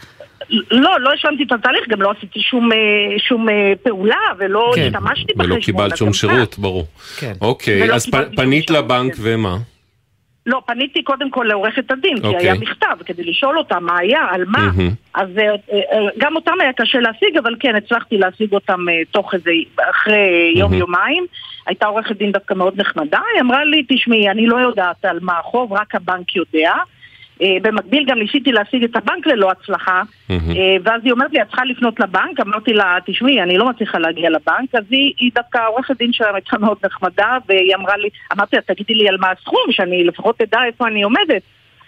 לא השלמתי את התהליך, גם לא עשיתי שום פעולה, ולא השתמשתי בחשבון. ולא קיבלת שום שירות, ברור. אוקיי, אז פנית לבנק ומה? לא, פניתי קודם כל לעורכת הדין, כי היה מכתב, כדי לשאול אותה מה היה, על מה. אז גם אותם היה קשה להשיג, אבל כן, הצלחתי להשיג אותם תוך איזה, אחרי יום-יומיים. הייתה עורכת דין דווקא מאוד נחמדה, היא אמרה לי, תשמעי, אני לא יודעת על מה החוב, רק הבנק יודע. במקביל גם ניסיתי להשיג את הבנק ללא הצלחה, ואז היא אומרת לי, את צריכה לפנות לבנק, אמרתי לה, תשמעי, אני לא מצליחה להגיע לבנק, אז היא דווקא עורכת דין שלנו הייתה מאוד נחמדה, והיא אמרה לי, אמרתי לה, תגידי לי על מה הסכום, שאני לפחות תדע איפה אני עומדת.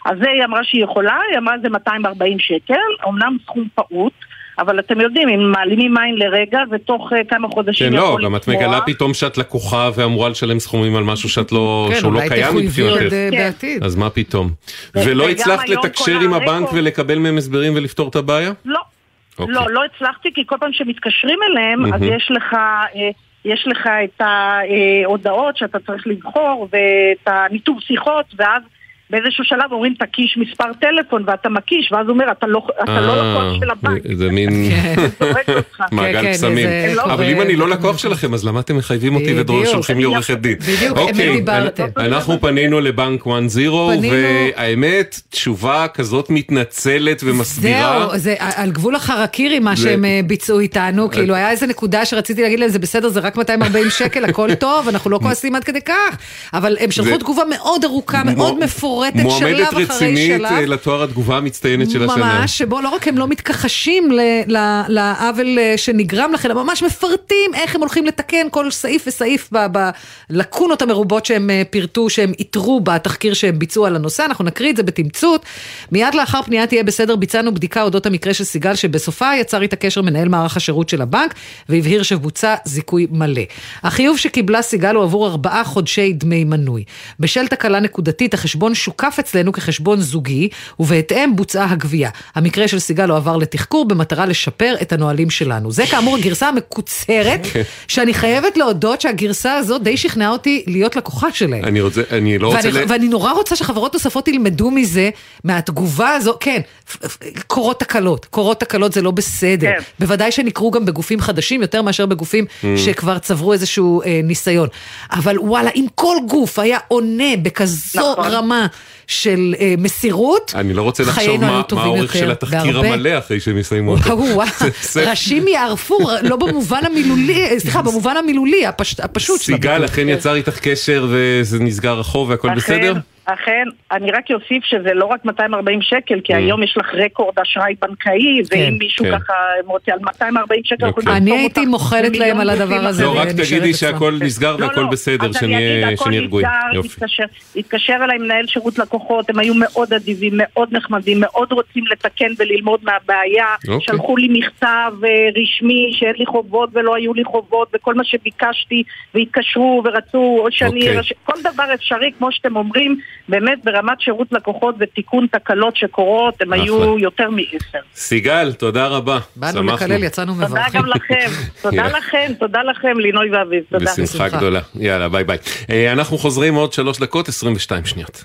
אז היא אמרה שהיא יכולה, היא אמרה זה 240 שקל, אומנם סכום פעוט, אבל אתם יודעים, אם מעלימים עין לרגע, ותוך כמה חודשים... כן, לא, גם את מגלה פתאום שאת לקוחה, ואמורה לשלם סכומים על משהו שהוא לא קיים מבחינתך. אז מה פתאום? ולא הצלחת לתקשר עם הבנק ולקבל מהם הסברים ולפתור את הבעיה? לא. לא הצלחתי, כי כל פעם שמתקשרים אליהם, אז יש לך את ההודעות שאתה צריך לבחור, ואת הניתוב שיחות, ואז באיזשהו שלב אומרים תקיש מספר טלפון, ואתה מקיש, ואז אומר, אתה לא לקוח של הבנק. זה מין מעגל קסמים. אבל אם אני לא לקוח שלכם, אז למה אתם מחייבים אותי ושולחים לי עורכת דין? אוקיי, אנחנו פנינו לבנק 1-0, והאמת, תשובה כזאת מתנצלת ומסבירה. זהו, זה על גבול החרקירי מה שהם ביצעו איתנו, כאילו היה איזו נקודה שרציתי להגיד להם, זה בסדר, זה רק 240 שקל, הכל טוב, אנחנו לא כועסים עד כדי כך, אבל הם שלחו תגובה מאוד ארוכה, מאוד מפורטת, מועמדת רצינית לתואר התגובה המצטיינת של השנה. ממש, שבו לא רק הם לא מתכחשים לעוול שנגרם לכם, ממש מפרטים איך הם הולכים לתקן כל סעיף וסעיף בלקונות המרובות שהם פירטו, שהם יתרו בתחקיר שהם ביצעו על הנושא. אנחנו נקריא את זה בתמצות. מיד לאחר פניית יהיה בסדר, ביצענו בדיקה אודות המקרה של סיגל, שבסופה יצר איתה קשר מנהל מערך השירות של הבנק, והבהיר שבוצע זיכוי מלא. החיוב שקיבלה סיגל הוא עבור 4 חודשי דמי מנוי. בשל תקלה נקודתית, החשבון שוקף אצלנו כחשבון זוגי, ובהתאם בוצעה הגבייה. המקרה של סיגל לא עבר לתחקור במטרה לשפר את הנהלים שלנו. זה כאמור הגרסה המקוצרת, שאני חייבת להודות שהגרסה הזאת די שכנעה אותי להיות לקוחה שלהם. ואני נורא רוצה שחברות נוספות ילמדו מזה, מהתגובה הזו, כן, קורות תקלות. קורות תקלות זה לא בסדר. בוודאי שנקרו גם בגופים חדשים, יותר מאשר בגופים שכבר צברו איזשהו ניסיון. אבל וואלה, אם כל גוף היה עונה בכזו רמה של מסירות, אני לא רוצה לחשוב מה האורך של התחקיר המלא אחרי שמסיימו אותו. ראשים יערפו, לא במובן המילולי, סליחה, במובן המילולי הפשוט. סיגל, אכן יצר איתך קשר וזה נסגר החוב והכל בסדר? אכן, אני רק יוסיף שזה לא רק 240 שקל, כי היום יש לך רקורד אשראי בנקאי, ואם מישהו ככה מוציא על 240 שקל, אני הייתי מוכלת להם על הדבר הזה. לא, רק תגידי שהכל נסגר והכל בסדר, שנהיה רגועים. התקשר אליי מנהל שירות לקוחות, הם היו מאוד אדיבים, מאוד נחמדים, מאוד רוצים לתקן וללמוד מהבעיה, שלחו לי מכתב רשמי, שאין לי חובות ולא היו לי חובות, וכל מה שביקשתי, והתקשרו ורצו, כל דבר אפשרי, כמו שאתם אומרים, באמת ברמת שירות לקוחות ותיקון תקלות שקורות, הם היו יותר מ-10. סיגל, תודה רבה. באנו לקלל, יצאנו מברכים. תודה גם לכם. תודה לכם, לינוי ואביב. בשמחה גדולה. יאללה, ביי ביי. אנחנו חוזרים עוד 3 דקות, 22 שניות.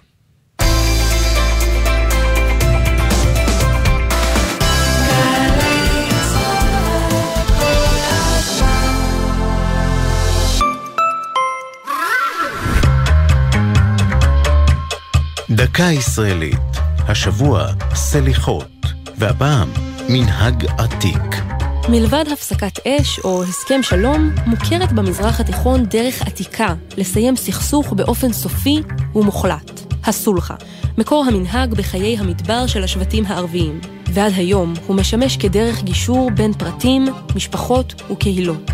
דקה ישראלית, השבוע סליחות, והפעם מנהג עתיק. מלבד הפסקת אש או הסכם שלום, מוכרת במזרח התיכון דרך עתיקה לסיים סכסוך באופן סופי ומוחלט, הסולחה, מקור המנהג בחיי המדבר של השבטים הערביים, ועד היום הוא משמש כדרך גישור בין פרטים, משפחות וקהילות.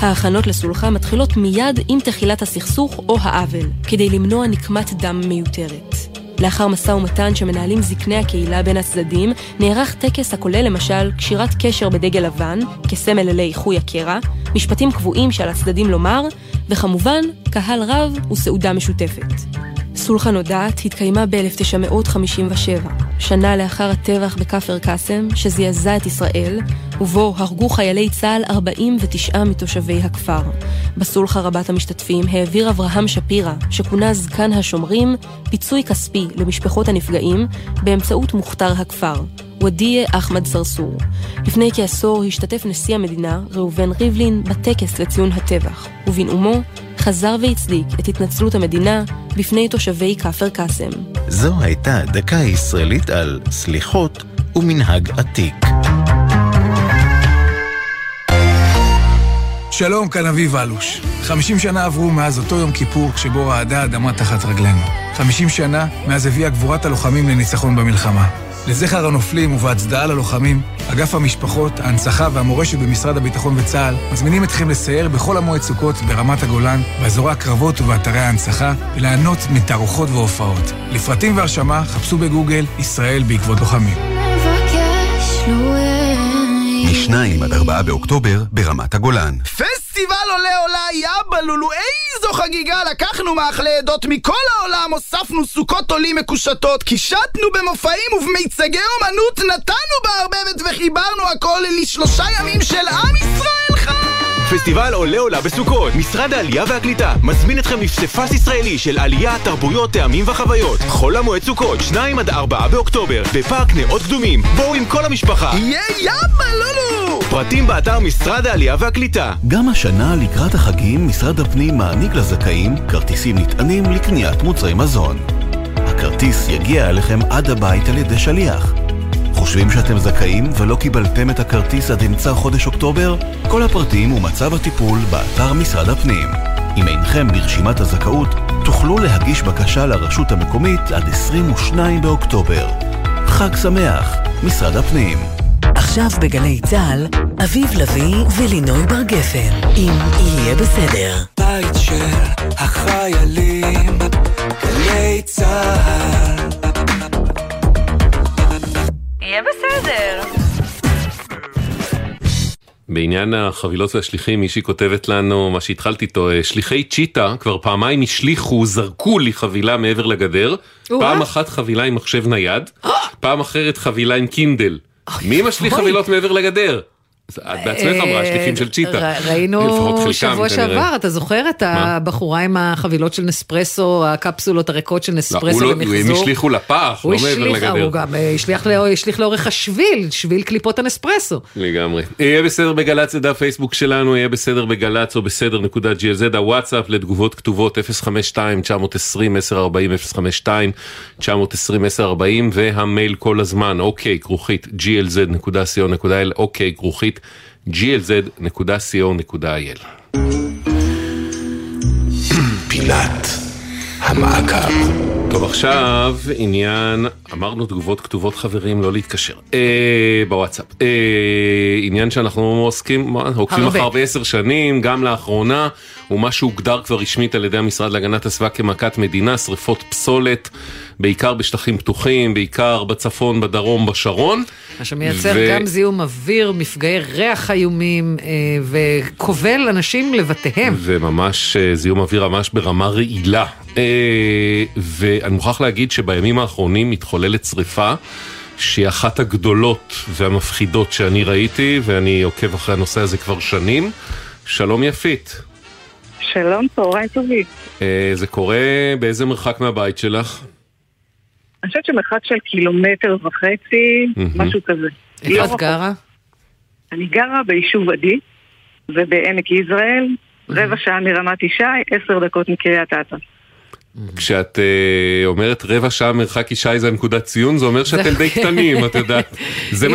ההכנות לסולחה מתחילות מיד עם תחילת הסכסוך או העוול, כדי למנוע נקמת דם מיותרת. לאחר מסע ומתן שמנהלים זקני הקהילה בין הצדדים, נערך טקס הכולל למשל קשירת קשר בדגל לבן, כסמל לאיחוי הקרע, משפטים קבועים שעל הצדדים לומר, וכמובן קהל רב וסעודה משותפת. סולחה נודעת התקיימה ב-1957, שנה לאחר הטבח בכפר קאסם שזעזע את ישראל, ובו הרגו חיילי צה"ל 49 מתושבי הכפר. בסולחה רבת המשתתפים העביר אברהם שפירא, שכונה זקן השומרים, פיצוי כספי למשפחות הנפגעים באמצעות מוכתר הכפר, ודיה אחמד סרסור. לפני כעשור השתתף נשיא המדינה ראובן ריבלין בטקס לציון הטבח, ובנאומו חזר והצדיק את התנצלות המדינה בפני תושבי כפר קאסם. זו הייתה דקה ישראלית על סליחות ומנהג עתיק. שלום, כאן אביב אלוש. 50 שנה עברו מאז אותו יום כיפור כשבו רעדה אדמה תחת רגלינו. 50 שנה מאז הביאה גבורת הלוחמים לניצחון במלחמה. לזכר הנופלים ובהצדעה ללוחמים, אגף המשפחות, ההנצחה והמורשת במשרד הביטחון וצה"ל מזמינים אתכם לסייר בכל המועד סוכות ברמת הגולן, באזורי הקרבות ובאתרי ההנצחה, ולהנות מתערוכות והופעות. לפרטים והרשמה חפשו בגוגל ישראל בעקבות לוחמים. מ-2 עד 4 באוקטובר ברמת הגולן. פס! פסטיבל עולה עולה, יאבא לולו, איזו חגיגה, לקחנו מאכלי עדות מכל העולם, הוספנו סוכות עולים מקושטות, קישטנו במופעים ובמיצגי אומנות, נתנו בערבבת וחיברנו הכל לשלושה ימים של עם ישראל חי! פסטיבל עולה עולה בסוכות. משרד העלייה והקליטה מזמין אתכם לפספס ישראלי של עלייה, תרבויות, טעמים וחוויות. חול המועד סוכות, 2-4 באוקטובר, בפארק נאות קדומים. בואו עם כל המשפחה. יהיה יאבא לולו! פרטים באתר משרד העלייה והקליטה. גם השנה לקראת החגים, משרד הפנים מעניק לזכאים כרטיסים נטענים לקניית מוצרי מזון. הכרטיס יגיע אליכם עד הבית על ידי שליח. חושבים שאתם זכאים ולא קיבלתם את הכרטיס עד אמצע חודש אוקטובר? כל הפרטים ומצב הטיפול באתר משרד הפנים. אם אינכם ברשימת הזכאות, תוכלו להגיש בקשה לרשות המקומית עד 22 באוקטובר. חג שמח, משרד הפנים. עכשיו בגלי צהל, אביב לביא ולינוי בר גפן. אם יהיה בסדר. בית של החיילים, גלי צהל. יהיה בסדר. בעניין החבילות והשליחים, מישהי כותבת לנו מה שהתחלתי איתו, שליחי צ'יטה כבר פעמיים השליחו, זרקו לי חבילה מעבר לגדר, פעם אחת חבילה עם מחשב נייד, פעם אחרת חבילה עם קינדל. מי משליך חבילות מעבר לגדר? את בעצמך אמרה, השליחים של צ'יטה. ראינו שבוע שעבר, אתה זוכר את הבחורה עם החבילות של נספרסו, הקפסולות הריקות של נספרסו במחזור? הם השליחו לפח, לא מעבר לגדר. הוא גם השליח לאורך השביל, שביל קליפות הנספרסו. לגמרי. יהיה בסדר בגלץ, זה הפייסבוק שלנו, יהיה בסדר בגלץ או בסדר.glz, הוואטסאפ לתגובות כתובות 052-920-1040, 052-920-1040, והמייל כל הזמן, אוקיי, כרוכית, glz.co.il, אוקיי, כרוכית, glz.co.il. פינת המעקב. טוב, עכשיו עניין, אמרנו תגובות כתובות, חברים, לא להתקשר בוואטסאפ. עניין שאנחנו עוקבים אחר ב10 שנים, גם לאחרונה, ומה שהוגדר כבר רשמית על ידי המשרד להגנת הסביבה כמכת מדינה, שריפות פסולת, בעיקר בשטחים פתוחים, בעיקר בצפון, בדרום, בשרון. מה שמייצר גם זיהום אוויר, מפגעי ריח איומים, וכובל אנשים לבתיהם. וממש זיהום אוויר ממש ברמה רעילה. ואני מוכרח להגיד שבימים האחרונים מתחוללת שריפה, שהיא אחת הגדולות והמפחידות שאני ראיתי, ואני עוקב אחרי הנושא הזה כבר שנים. שלום יפית. שלום, תאורי טובי. זה קורה באיזה מרחק מהבית שלך? אני חושבת שמרחק של 1.5 קילומטר, משהו כזה. איפה את גרה? אני גרה ביישוב עדי, ובעמק ישראל, 15 דקות מרמת ישי, 10 דקות מקריית אתא. כשאת אומרת 15 דקות מרחק ישי זה נקודת ציון, זה אומר שאתם די קטנים, את יודעת. זה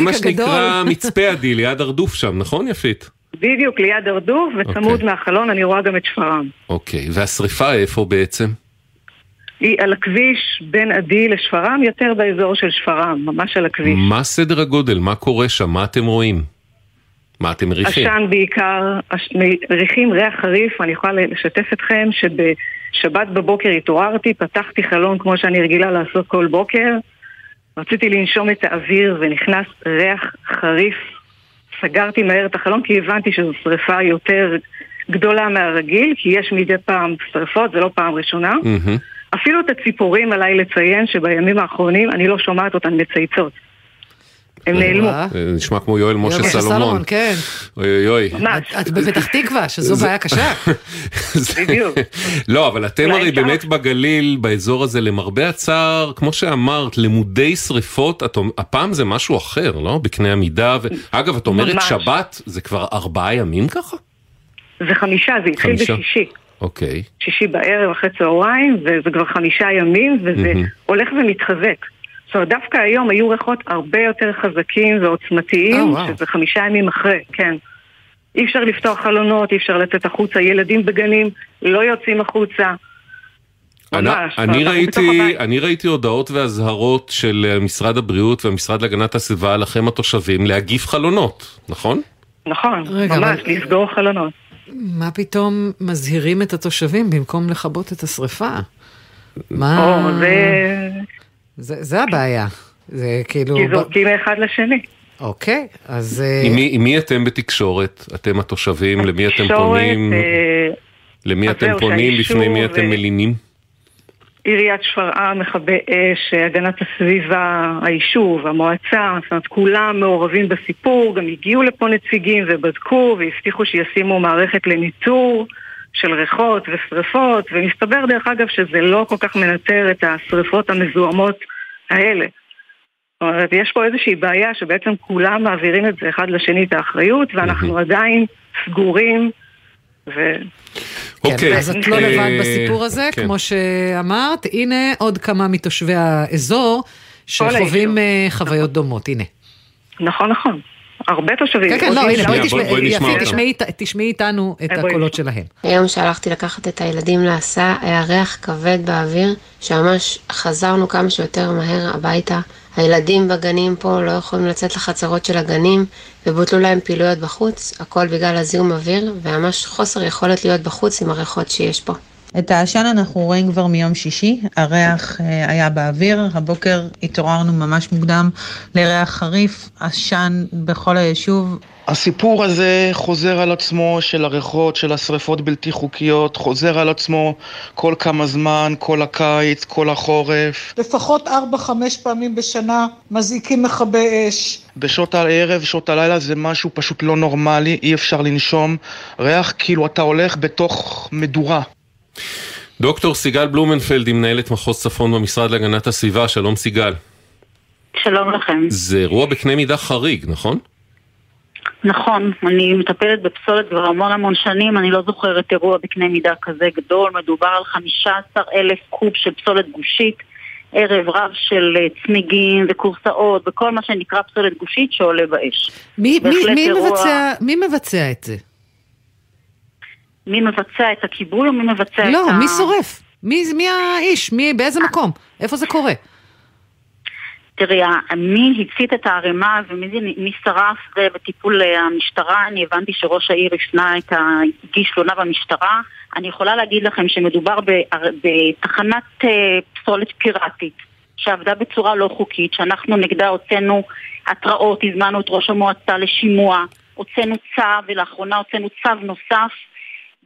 מה שנקרא מצפה עדי, ליד הרדוף שם, נכון יפית? בדיוק, ליד הרדוף, וצמוד מהחלון, אני רואה גם את שפרעם. אוקיי, והשריפה איפה בעצם? היא על הכביש בין עדי לשפרעם, יותר באזור של שפרעם, ממש על הכביש. מה סדר הגודל? מה קורה שם? מה אתם רואים? מה אתם מריחים? עשן בעיקר, מריחים ריח חריף, אני יכולה לשתף אתכם שבשבת בבוקר התעוררתי, פתחתי חלון כמו שאני רגילה לעשות כל בוקר, רציתי לנשום את האוויר ונכנס ריח חריף, סגרתי מהר את החלון כי הבנתי שזו שריפה יותר גדולה מהרגיל, כי יש מדי פעם שריפות, זה לא פעם ראשונה. אפילו את הציפורים עליי לציין שבימים האחרונים אני לא שומעת אותן מצייצות. הם נעלמו. זה נשמע כמו יואל משה סלומון. כן. את בפתח תקווה, שזו בעיה קשה. בדיוק. לא, אבל אתם הרי באמת בגליל, באזור הזה, למרבה הצער, כמו שאמרת, למודי שריפות, הפעם זה משהו אחר, לא? בקנה המידה. אגב, את אומרת שבת, זה כבר 4 ימים ככה? זה 5, זה התחיל בשישי. אוקיי. שישי בערב אחרי צהריים, וזה כבר 5 ימים, וזה הולך ומתחזק. זאת אומרת, דווקא היום היו ריחות הרבה יותר חזקים ועוצמתיים, שזה 5 ימים אחרי, כן. אי אפשר לפתוח חלונות, אי אפשר לצאת החוצה, ילדים בגנים לא יוצאים החוצה. אני ראיתי הודעות והזהרות של משרד הבריאות והמשרד להגנת הסביבה לכם התושבים להגיף חלונות, נכון? נכון, ממש, לסגור חלונות. מה פתאום מזהירים את התושבים במקום לכבות את השריפה? מה? זה הבעיה. זה כאילו... כי זורקים אחד לשני. אוקיי, אז... עם מי אתם בתקשורת? אתם התושבים? למי אתם פונים? למי אתם פונים? לפני מי אתם מלינים? עיריית שפרעם, מכבי אש, הגנת הסביבה, היישוב, המועצה, זאת אומרת, כולם מעורבים בסיפור, גם הגיעו לפה נציגים ובדקו והבטיחו שישימו מערכת לניטור של ריחות ושריפות, ומסתבר דרך אגב שזה לא כל כך מנטר את השריפות המזוהמות האלה. זאת אומרת, יש פה איזושהי בעיה שבעצם כולם מעבירים את זה אחד לשני את האחריות, ואנחנו עדיין סגורים, אוקיי, אז את לא לבד בסיפור הזה, כמו שאמרת. הנה עוד כמה מתושבי האזור שחווים חוויות דומות. הנה, נכון, הרבה תושבים. תשמעי איתנו את הקולות שלהם. היום שהלכתי לקחת את הילדים להסעה, היה ריח כבד באוויר שממש חזרנו כמה שיותר מהר הביתה. הילדים בגנים פה לא יכולים לצאת לחצרות של הגנים, ובוטלו להם פעילויות בחוץ, הכל בגלל הזיהום אוויר, וממש חוסר יכולת להיות בחוץ עם הריחות שיש פה. את העשן אנחנו רואים כבר מיום שישי, הריח היה באוויר, הבוקר התעוררנו ממש מוקדם לריח חריף, עשן בכל היישוב. הסיפור הזה חוזר על עצמו, של הריחות, של השריפות בלתי חוקיות, חוזר על עצמו כל כמה זמן, כל הקיץ, כל החורף. לפחות 4-5 פעמים בשנה מזעיקים מכבי אש. בשעות הערב, שעות הלילה, זה משהו פשוט לא נורמלי, אי אפשר לנשום. ריח כאילו אתה הולך בתוך מדורה. דוקטור סיגל בלומנפלד, היא מנהלת מחוז צפון במשרד להגנת הסביבה. שלום סיגל. שלום לכם. זה אירוע בקנה מידה חריג, נכון? נכון, אני מטפלת בפסולת כבר המון שנים, אני לא זוכרת אירוע בקנה מידה כזה גדול. מדובר על 15,000 קוב של פסולת גושית, ערב רב של צמיגים וקורסאות וכל מה שנקרא פסולת גושית שעולה באש. מי מבצע את זה? מי מבצע את הכיבוי או מי מבצע את... לא, מי שורף? מי האיש? באיזה מקום? איפה זה קורה? תראי, מי הצית את הערימה ומי שרף זה בטיפול המשטרה. אני הבנתי שראש העיר הגיש תלונה במשטרה. אני יכולה להגיד לכם שמדובר בתחנת פסולת פיראטית שעבדה בצורה לא חוקית, שאנחנו נגדה הוצאנו התראות, הזמנו את ראש המועצה לשימוע, הוצאנו צו ולאחרונה הוצאנו צו נוסף,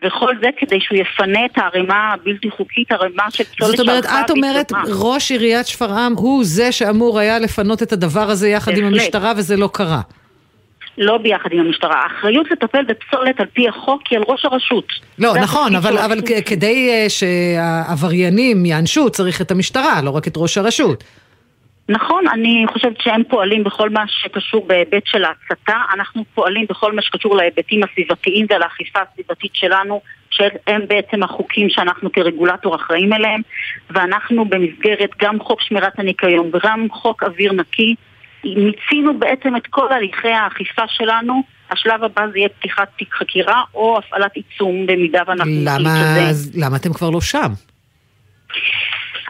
וכל זה כדי שהוא יפנה את הערימה הבלתי חוקית, הערימה של פסולת. זאת אומרת, את אומרת, ראש עיריית שפרעם הוא זה שאמור היה לפנות את הדבר הזה יחד עם המשטרה, וזה לא קרה. לא ביחד עם המשטרה. האחריות לטפל בפסולת על פי החוק היא על ראש הרשות. לא, נכון, אבל כדי שהעבריינים יענשו, צריך את המשטרה, לא רק את ראש הרשות. נכון, אני חושבת שהם פועלים בכל מה שקשור בהיבט של ההצתה. אנחנו פועלים בכל מה שקשור להיבטים הסביבתיים ולאכיפה הסביבתית שלנו, שהם בעצם החוקים שאנחנו כרגולטור אחראים אליהם, ואנחנו במסגרת גם חוק שמירת הניקיון וגם חוק אוויר נקי, מיצינו בעצם את כל הליכי האכיפה שלנו. השלב הבא זה יהיה פתיחת תיק חקירה או הפעלת עיצום במידה ואנחנו... למה אתם כבר לא שם?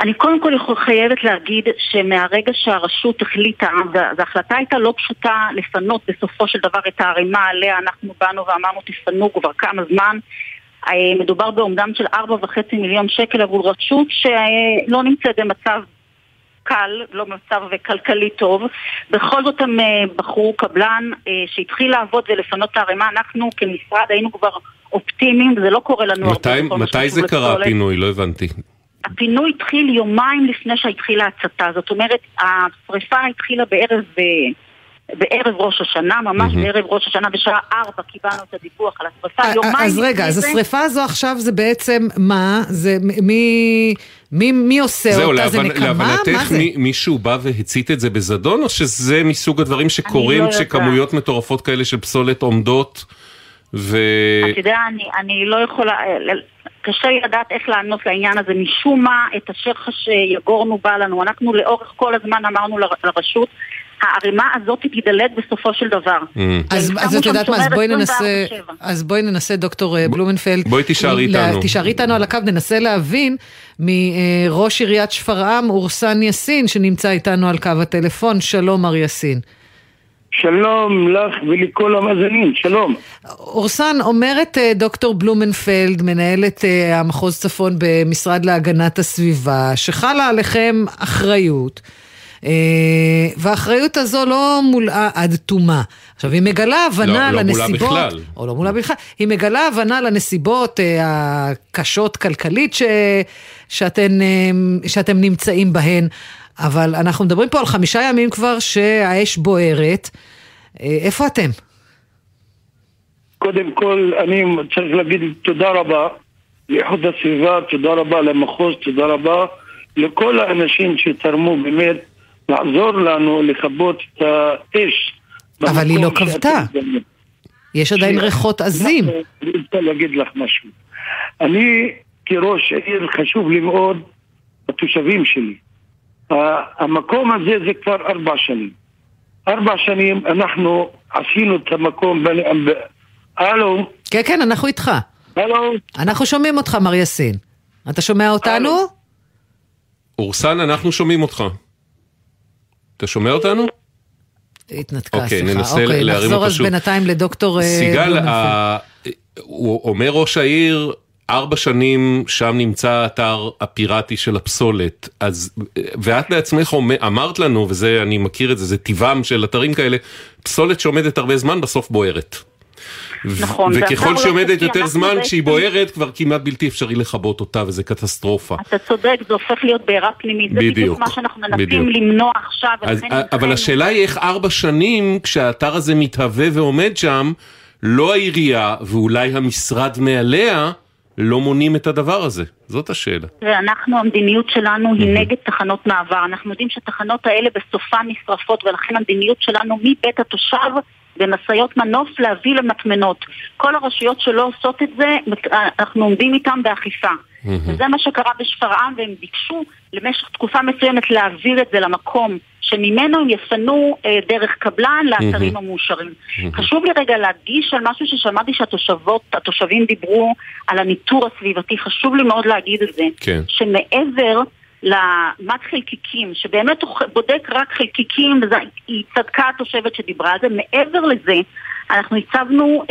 אני קודם כל חייבת להגיד שמהרגע שהרשות החליטה, וההחלטה הייתה לא פשוטה לפנות בסופו של דבר את הערימה עליה, אנחנו באנו ואמרנו תפנו כבר כמה זמן, מדובר באומדם של 4.5 מיליון שקל עבור רשות שלא נמצאת במצב קל, לא מצב כלכלי טוב. בכל זאת הם בחרו קבלן שהתחיל לעבוד ולפנות את הערימה. אנחנו כמשרד היינו כבר אופטימיים, זה לא קורה לנו. מתי זה קרה הפינוי? לא הבנתי. הפינוי התחיל יומיים לפני שהתחילה ההצתה, זאת אומרת, השריפה התחילה בערב ראש השנה, ממש בערב ראש השנה, בשעה 4 קיבלנו את הדיווח על השריפה. אז רגע, אז השריפה הזו עכשיו זה בעצם מה? מי עושה אותה? זה נקמה? להבנתך מישהו בא והצית את זה בזדון, או שזה מסוג הדברים שקורים כשכמויות מטורפות כאלה של פסולת עומדות? אתה יודע, אני לא יכולה... קשה לדעת איך לענות לעניין הזה, משום מה את אשר שיגורנו בא לנו. אנחנו לאורך כל הזמן אמרנו לרשות, הערימה הזאת תידלת בסופו של דבר. אז את יודעת מה, אז בואי ננסה דוקטור בלומנפלד, בואי תישארי איתנו על הקו, ננסה להבין מראש עיריית שפרעם, אורסן יאסין, שנמצא איתנו על קו הטלפון. שלום מר יאסין. שלום לך ולכל המאזינים, שלום. אורסן, אומרת דוקטור בלומנפלד, מנהלת המחוז צפון במשרד להגנת הסביבה, שחלה עליכם אחריות, והאחריות הזו לא מולאה עד תומה. עכשיו, היא מגלה הבנה לנסיבות, או לא מולאה בכלל, היא מגלה הבנה לנסיבות הקשות כלכלית שאתם נמצאים בהן, אבל אנחנו מדברים פה על 5 ימים כבר שהאש בוערת. איפה אתם? קודם כל, אני צריך להגיד תודה רבה לאיחוד הסביבה, תודה רבה למחוז, תודה רבה לכל האנשים שתרמו באמת לעזור לנו לכבות את האש. אבל היא לא כבתה. יש עדיין ריחות עזים. אני רוצה להגיד לך משהו. אני כראש עיר חשוב לי מאוד התושבים שלי. המקום הזה זה כבר 4 שנים. 4 שנים אנחנו עשינו את המקום הלו? כן, כן, אנחנו איתך. הלו? אנחנו שומעים אותך, מר יסין. אתה שומע אותנו? אורסן, אנחנו שומעים אותך. אתה שומע אותנו? התנתקה, סליחה. ננסה להרים אותו שוב. נחזור בינתיים לדוקטור... סיגל, הוא אומר ראש העיר, 4 שנים שם נמצא האתר הפיראטי של הפסולת, אז, ואת בעצמך אמרת לנו, וזה, אני מכיר את זה, זה טבעם של אתרים כאלה, פסולת שעומדת הרבה זמן בסוף בוערת. נכון, וככל שעומדת יותר זמן כשהיא בוערת כבר כמעט בלתי אפשרי לכבות אותה, וזה קטסטרופה. אתה צודק, זה הופך להיות בעירה פנימית, זה בדיוק מה שאנחנו מנסים למנוע עכשיו. אבל השאלה היא איך 4 שנים כשהאתר הזה מתהווה ועומד שם, לא העירייה ואולי המשרד מעליה לא מונים את הדבר הזה. זאת השאלה. ואנחנו, המדיניות שלנו היא נגד תחנות מעבר. אנחנו יודעים שהתחנות האלה בסופה נשרפות, ולכן המדיניות שלנו מבית התושב במשאיות מנוף להביא למטמנות. כל הרשויות שלא עושות את זה, אנחנו עומדים איתם באכיפה. וזה מה שקרה בשפרעם, והם ביקשו למשך תקופה מסוימת להעביר את זה למקום שממנו הם יפנו דרך קבלן לאתרים המאושרים. חשוב לי רגע להדגיש על משהו ששמעתי שהתושבים דיברו על הניטור הסביבתי. חשוב לי מאוד להגיד את זה. כן. שמעבר למד חלקיקים, שבאמת הוא בודק רק חלקיקים, והיא צדקה התושבת שדיברה על זה. מעבר לזה, אנחנו הצבנו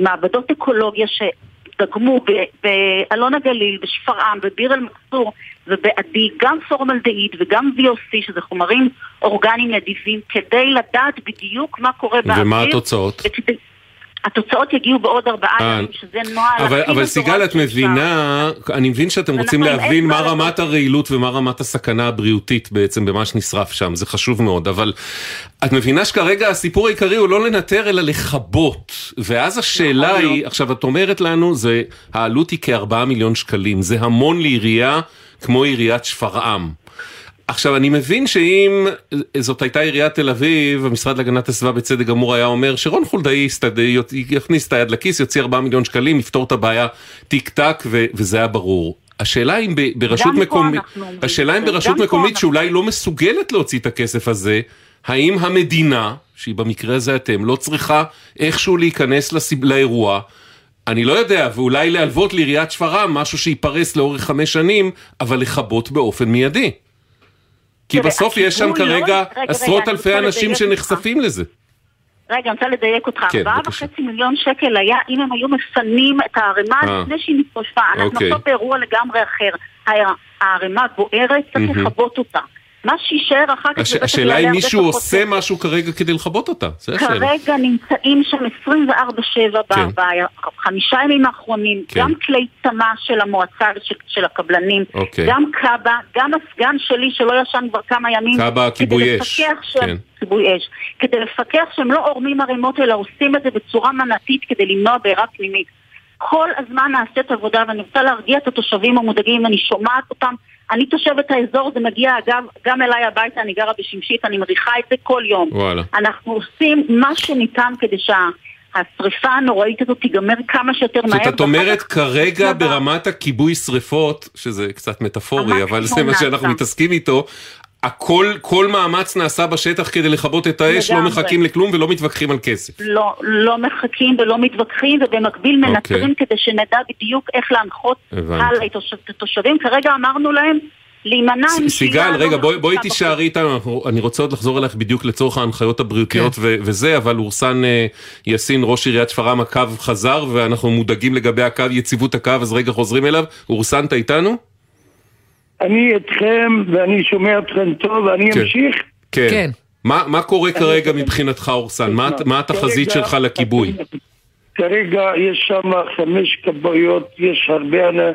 מעבדות אקולוגיה שדגמו באלון הגליל, בשפרעם, בביר אל מכסור ובעדי, גם פורמלדהיד וגם VOC, שזה חומרים אורגניים נדיבים, כדי לדעת בדיוק מה קורה באוויר. ומה התוצאות? התוצאות יגיעו בעוד 4 ימים, שזה נועל. אבל סיגל, את מבינה, אני מבין שאתם רוצים להבין מה רמת הרעילות ומה רמת הסכנה הבריאותית בעצם במה שנשרף שם, זה חשוב מאוד, אבל את מבינה שכרגע הסיפור העיקרי הוא לא לנטר, אלא לכבות, ואז השאלה היא, עכשיו את אומרת לנו, העלות היא כ4 מיליון שקלים, זה המון לעירייה כמו עיריית שפרעם. עכשיו, אני מבין שאם זאת הייתה עיריית תל אביב, המשרד להגנת הסביבה בצדק גמור היה אומר שרון חולדאי יכניס את היד לכיס, יוציא 4 מיליון שקלים, יפתור את הבעיה טיק טק, וזה היה ברור. השאלה אם ברשות מקומית, שאולי לא מסוגלת להוציא את הכסף הזה, האם המדינה, שהיא במקרה הזה אתם, לא צריכה איכשהו להיכנס לאירוע, אני לא יודע, ואולי להלוות לעיריית שפרעם, משהו שיפרס לאורך 5 שנים, אבל לכבות באופן מיידי. כי בסוף יש שם כרגע עשרות אלפי אנשים שנחשפים לזה. רגע, אני רוצה לדייק אותך. 4.5 מיליון שקל היה, אם הם היו מפנים את הערימה לפני שהיא מתפושפה. אנחנו עכשיו באירוע לגמרי אחר. הערימה בוערת, צריך לחבות אותה. מה שישאר אחר כך... השאלה אם מישהו עושה משהו כרגע כדי לחבות אותה. כרגע נמצאים שם 24/7 ב5 ימים האחרונים, גם כלי צמא של המועצה של הקבלנים, גם קאבה, גם הסגן שלי שלא ישן כבר כמה ימים, קאבה, כיבוי אש. כדי לפקח שהם לא עורמים הרימות, אלא עושים את זה בצורה מנעתית כדי למנוע בעירה פנימית. כל הזמן נעשית עבודה, ואני רוצה להרגיע את התושבים המודאגים, אני שומעת אותם, אני תושבת האזור, זה מגיע גם אליי הביתה, אני גרה בשמשית, אני מריחה את זה כל יום. וואלה. אנחנו עושים מה שניתן כדי שהשריפה הנוראית הזאת תיגמר כמה שיותר מהר. זאת אומרת, כרגע ברמת הכיבוי שריפות, שזה קצת מטאפורי, אבל זה מה שאנחנו מתעסקים איתו, כל מאמץ נעשה בשטח כדי לכבות את האש, לא מחכים לכלום ולא מתווכחים על כסף. לא מחכים ולא מתווכחים, ובמקביל מנטרים כדי שנדע בדיוק איך להנחות הלאה את התושבים. כרגע אמרנו להם להימנע. סיגל, רגע, בואי תישארי איתנו, אני רוצה עוד לחזור אליך בדיוק לצורך ההנחיות הבריאותיות וזה, אבל אורסן יסין, ראש עיריית שפרעם, הקו חזר ואנחנו מודאגים לגבי הקו, יציבות הקו, אז רגע חוזרים אליו. אורסן, אתה איתנו? אני אתכם, ואני שומע אתכם טוב, ואני אמשיך. כן. מה קורה כרגע מבחינתך, אורסן? מה התחזית שלך לכיבוי? כרגע יש שם 5 כבאיות, יש הרבה,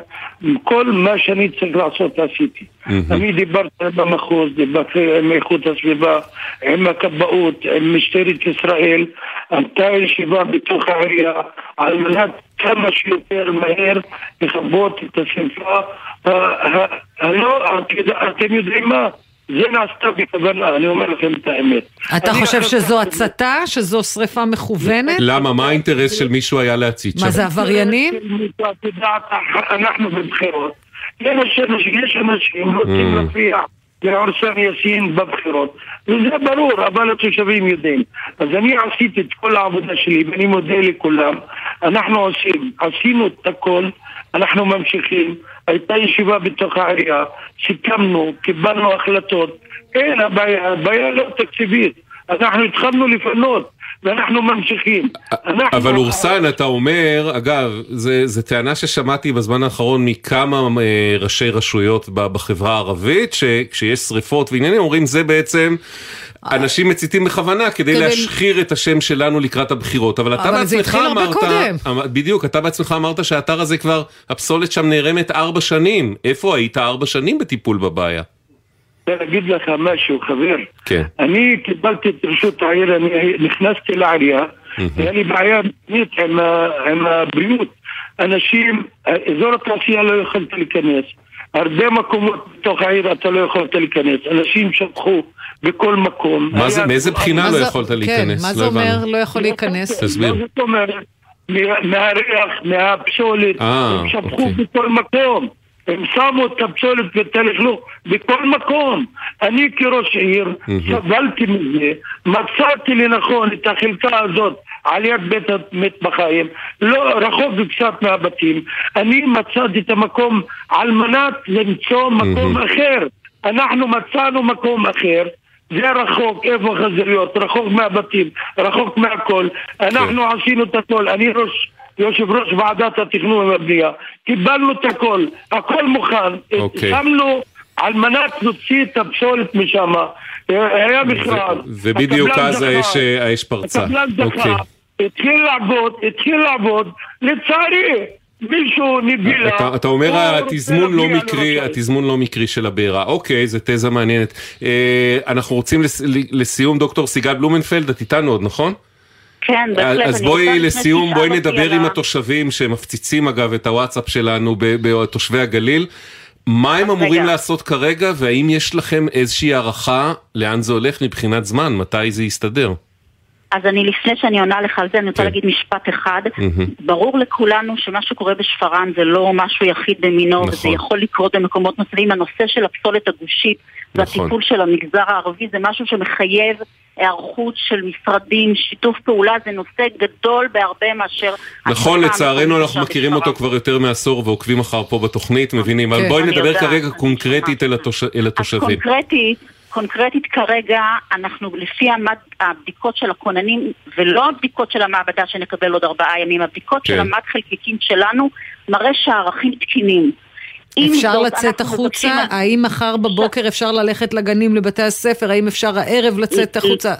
כל מה שאני צריך לעשות עשיתי. אני דיברתי במחוז, דיברתי עם איכות הסביבה, עם הכבאות, עם משטרת ישראל, הייתה ישיבה בתוך העירייה, על מנת כמה שיותר מהר לחבות את השרפה. אתם יודעים מה? זה נעשתה בכוונה, אני אומר לכם את האמת. אתה חושב שזו הצתה, שזו שריפה מכוונת? למה? מה האינטרס של מישהו היה להצית שם? מה זה, עבריינים? אנחנו בבחירות. יש אנשים רוצים להפיע לאורסן יאסין בבחירות. וזה ברור, אבל התושבים יודעים. אז אני עשיתי את כל העבודה שלי, ואני מודה לכולם. אנחנו עשינו את הכל, אנחנו ממשיכים. הייתה ישיבה בתוך העירייה, סיכמנו, קיבלנו החלטות, אין, הבעיה לא תקציבית, אנחנו התחלנו לפנות, ואנחנו ממשיכים. אבל אורסן, אתה אומר, אגב, זו טענה ששמעתי בזמן האחרון מכמה ראשי רשויות בחברה הערבית, שכשיש שריפות ועניינים, אומרים זה בעצם, אנשים מציתים בכוונה כדי להשחיר את השם שלנו לקראת הבחירות. אבל אתה בעצמך אמרת, בדיוק, אתה בעצמך אמרת שהאתר הזה כבר, הפסולת שם נערמת 4 שנים. איפה היית 4 שנים בטיפול בבעיה? אני אגיד לך משהו, חבר. אני קיבלתי את רשות העיר, אני נכנסתי לעירייה, היה לי בעיה נית עם הבריאות. אנשים, אזור התעשייה לא יכולת להיכנס. הרבה מקומות בתוך העיר אתה לא יכולת להיכנס. אנשים שפכו בכל מקום. מאיזה בחינה לא יכולת להיכנס? מה זה אומר לא יכול להיכנס? תסביר. מה זאת אומרת? מהריח, מהפסולת, הם שפכו בכל מקום. הם שמו את הפסולת ותלכלוך בכל מקום. אני כראש עיר סבלתי מזה, מצאתי לנכון את החלקה הזאת על יד בית המטבחיים, לא רחוק וקצת מהבתים. אני מצאתי את המקום על מנת למצוא מקום אחר. אנחנו מצאנו מקום אחר, זה רחוק, איפה חזריות, רחוק מהבתים, רחוק מהכל. אנחנו עשינו את הכל, אני יושב ראש ועדת התכנון והבנייה, קיבלנו את הכל, הכל מוכן, שמנו על מנת נוציא את הפסולת משם, היה בכלל. ובדיוק אז האש פרצה. התחיל לעבוד, לצערי, מישהו נבילה. אתה אומר, התזמון לא מקרי של הבעירה. אוקיי, זו תזה מעניינת. אנחנו רוצים לסיום, דוקטור סיגל בלומנפלד, את איתנו עוד, נכון? כן, אז בואי לסיום, בואי נדבר עם התושבים שמפציצים אגב את הוואטסאפ שלנו בתושבי הגליל. מה הם אמורים לעשות כרגע, והאם יש לכם איזושהי הערכה לאן זה הולך מבחינת זמן, מתי זה יסתדר? אז אני, לפני שאני עונה לך על זה, אני רוצה להגיד משפט אחד. ברור לכולנו שמה שקורה בשפרן זה לא משהו יחיד במינו, וזה יכול לקרות במקומות נוספים. הנושא של הפסולת הגושית והטיפול של המגזר הערבי זה משהו שמחייב הערכות של משרדים, שיתוף פעולה, זה נושא גדול בהרבה מאשר... נכון, לצערנו אנחנו מכירים אותו כבר יותר מעשור ועוקבים אחר פה בתוכנית, מבינים, אבל בואי נדבר כרגע קונקרטית אל התושבים. קונקרטית כרגע, אנחנו לפי הבדיקות של הכוננים, ולא הבדיקות של המעבדה שנקבל עוד 4 ימים, הבדיקות של המד חלקיקים שלנו, מראה שהערכים תקינים. אפשר לצאת החוצה? האם מחר בבוקר אפשר ללכת לגנים לבתי הספר? האם אפשר הערב לצאת החוצה?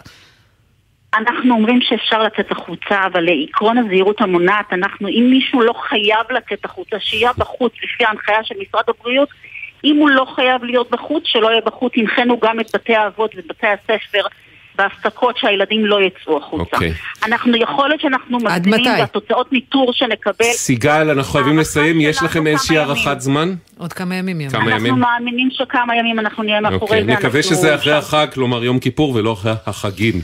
אנחנו אומרים שאפשר לצאת החוצה, אבל לעקרון הזהירות המונעת, אם מישהו לא חייב לצאת החוצה, שיהיה בחוץ לפי ההנחיה של משרד הבריאות, אם הוא לא חייב להיות בחוץ, שלא יהיה בחוץ. הנחנו גם את בתי האבות ובתי הספר בהפסקות שהילדים לא יצאו החוצה. אנחנו יכולת שאנחנו מזמינים והתוצאות ניטור שנקבל. סיגל, אנחנו חייבים לסיים. יש לכם איזושהי הערכת זמן? עוד כמה ימים. אנחנו מאמינים שכמה ימים אנחנו נהיה מאחורי זה. נקווה שזה אחרי החג, כלומר יום כיפור ולא אחרי החגים.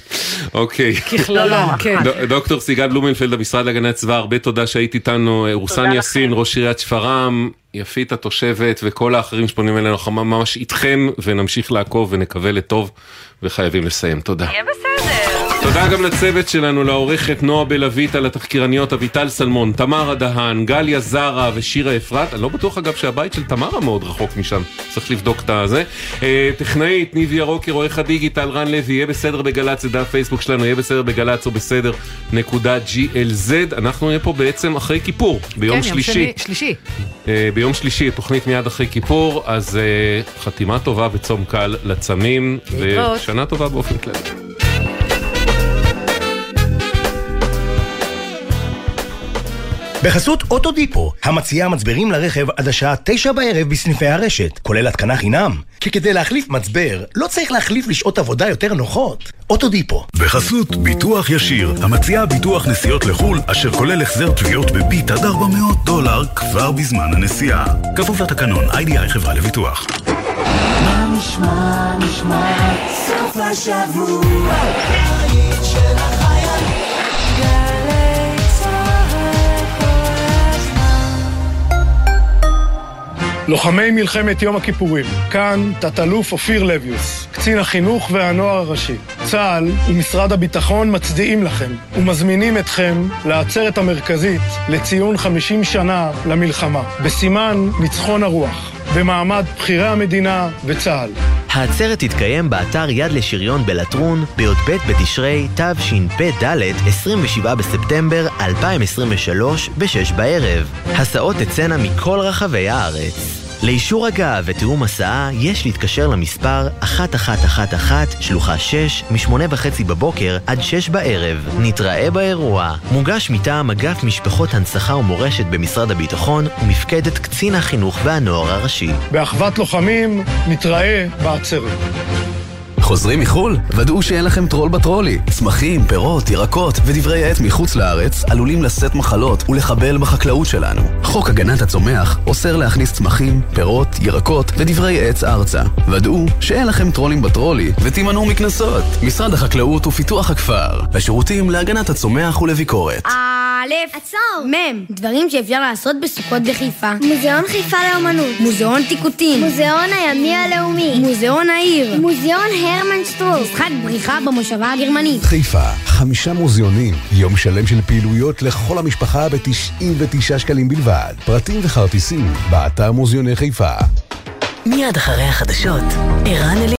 אוקיי. ככללה, כן. דוקטור סיגל בלומנפלד, המשרד להגנת הסביבה, הרבה תודה שהיית איתנו. אורסן יאסין, ראש עיריית שפרעם, יפית התושבת וכל האחרים שפונים אלינו, אנחנו ממש איתכם, ונמשיך לעקוב ונקווה לטוב, וחייבים לסיים. תודה. יהיה בסדר. תודה גם לצוות שלנו, לעורכת נועה בלויט, על התחקירניות אביטל סלמון, תמרה דהן, גליה זרה ושירה אפרת. אני לא בטוח אגב שהבית של תמרה מאוד רחוק משם, צריך לבדוק את הזה. טכנאית ניבי רוקר, רואה חדי, גיטל רן לוי, יהיה בסדר בגלץ, זה דף פייסבוק שלנו, יהיה בסדר בגלץ או בסדר.glz. אנחנו נהיה פה בעצם אחרי כיפור, ביום שלישי. ביום שלישי, תוכנית מיד אחרי כיפור, אז חתימה טובה וצום קל לצמים, ושנה טובה באופן כללי. בחסות אוטודיפו, המציעה מצברים לרכב עד השעה 9 בערב בסניפי הרשת, כולל התקנה חינם. כי כדי להחליף מצבר, לא צריך להחליף לשעות עבודה יותר נוחות. אוטודיפו. בחסות ביטוח ישיר, המציעה ביטוח נסיעות לחול, אשר כולל החזר תביעות בבית עד $400 כבר בזמן הנסיעה. כפוף לתקנון, IDI חברה לביטוח. מה נשמע, סוף השבוע, נגיד של החיילים. לוחמי מלחמת יום הכיפורים, כאן תת-אלוף אופיר לביוס, קצין החינוך והנוער הראשי. צה"ל ומשרד הביטחון מצדיעים לכם ומזמינים אתכם לעצרת המרכזית לציון 50 שנה למלחמה, בסימן ניצחון הרוח, במעמד בחירי המדינה וצה"ל. העצרת תתקיים באתר יד לשריון בלטרון, בי"ב בתשרי תשפ"ד, 27 בספטמבר 2023 ב-6 בערב. הסעות תצאנה מכל רחבי הארץ. לאישור הגעה ותיאום הסעה יש להתקשר למספר 1111 שלוחה 6 מ-8:30 בבוקר עד 6 בערב. נתראה באירוע. מוגש מטעם אגף משפחות הנצחה ומורשת במשרד הביטחון ומפקדת קצין החינוך והנוער הראשי. באחוות לוחמים, נתראה בעצרת. חוזרים מחול? ודאו שאין לכם טרול בטרולי. צמחים, פירות, ירקות ודברי עט מחוץ לארץ עלולים לשאת מחלות ולחבל בחקלאות שלנו. חוק הגנת הצומח אוסר להכניס צמחים, פירות, ירקות ודברי עץ ארצה. ודאו שאין לכם טרולים בטרולי ותימנעו מכנסות. משרד החקלאות ופיתוח הכפר. השירותים להגנת הצומח ולביקורת. עצור. דברים שאפשר לעשות בסוכות בחיפה. מוזיאון חיפה לאומנות. מוזיאון תיקותים. מוזיאון הימי הלאומי. מוזיאון העיר. מוזיאון הרמן שטרוק. משחק בריחה במושבה הגרמנית. חיפה, 5 מוזיאונים. יום שלם של פעילויות לכל המשפחה ב-99 שקלים בלבד. פרטים וכרטיסים באתר מוזיאוני חיפה. מיד אחרי החדשות, ערן אלי.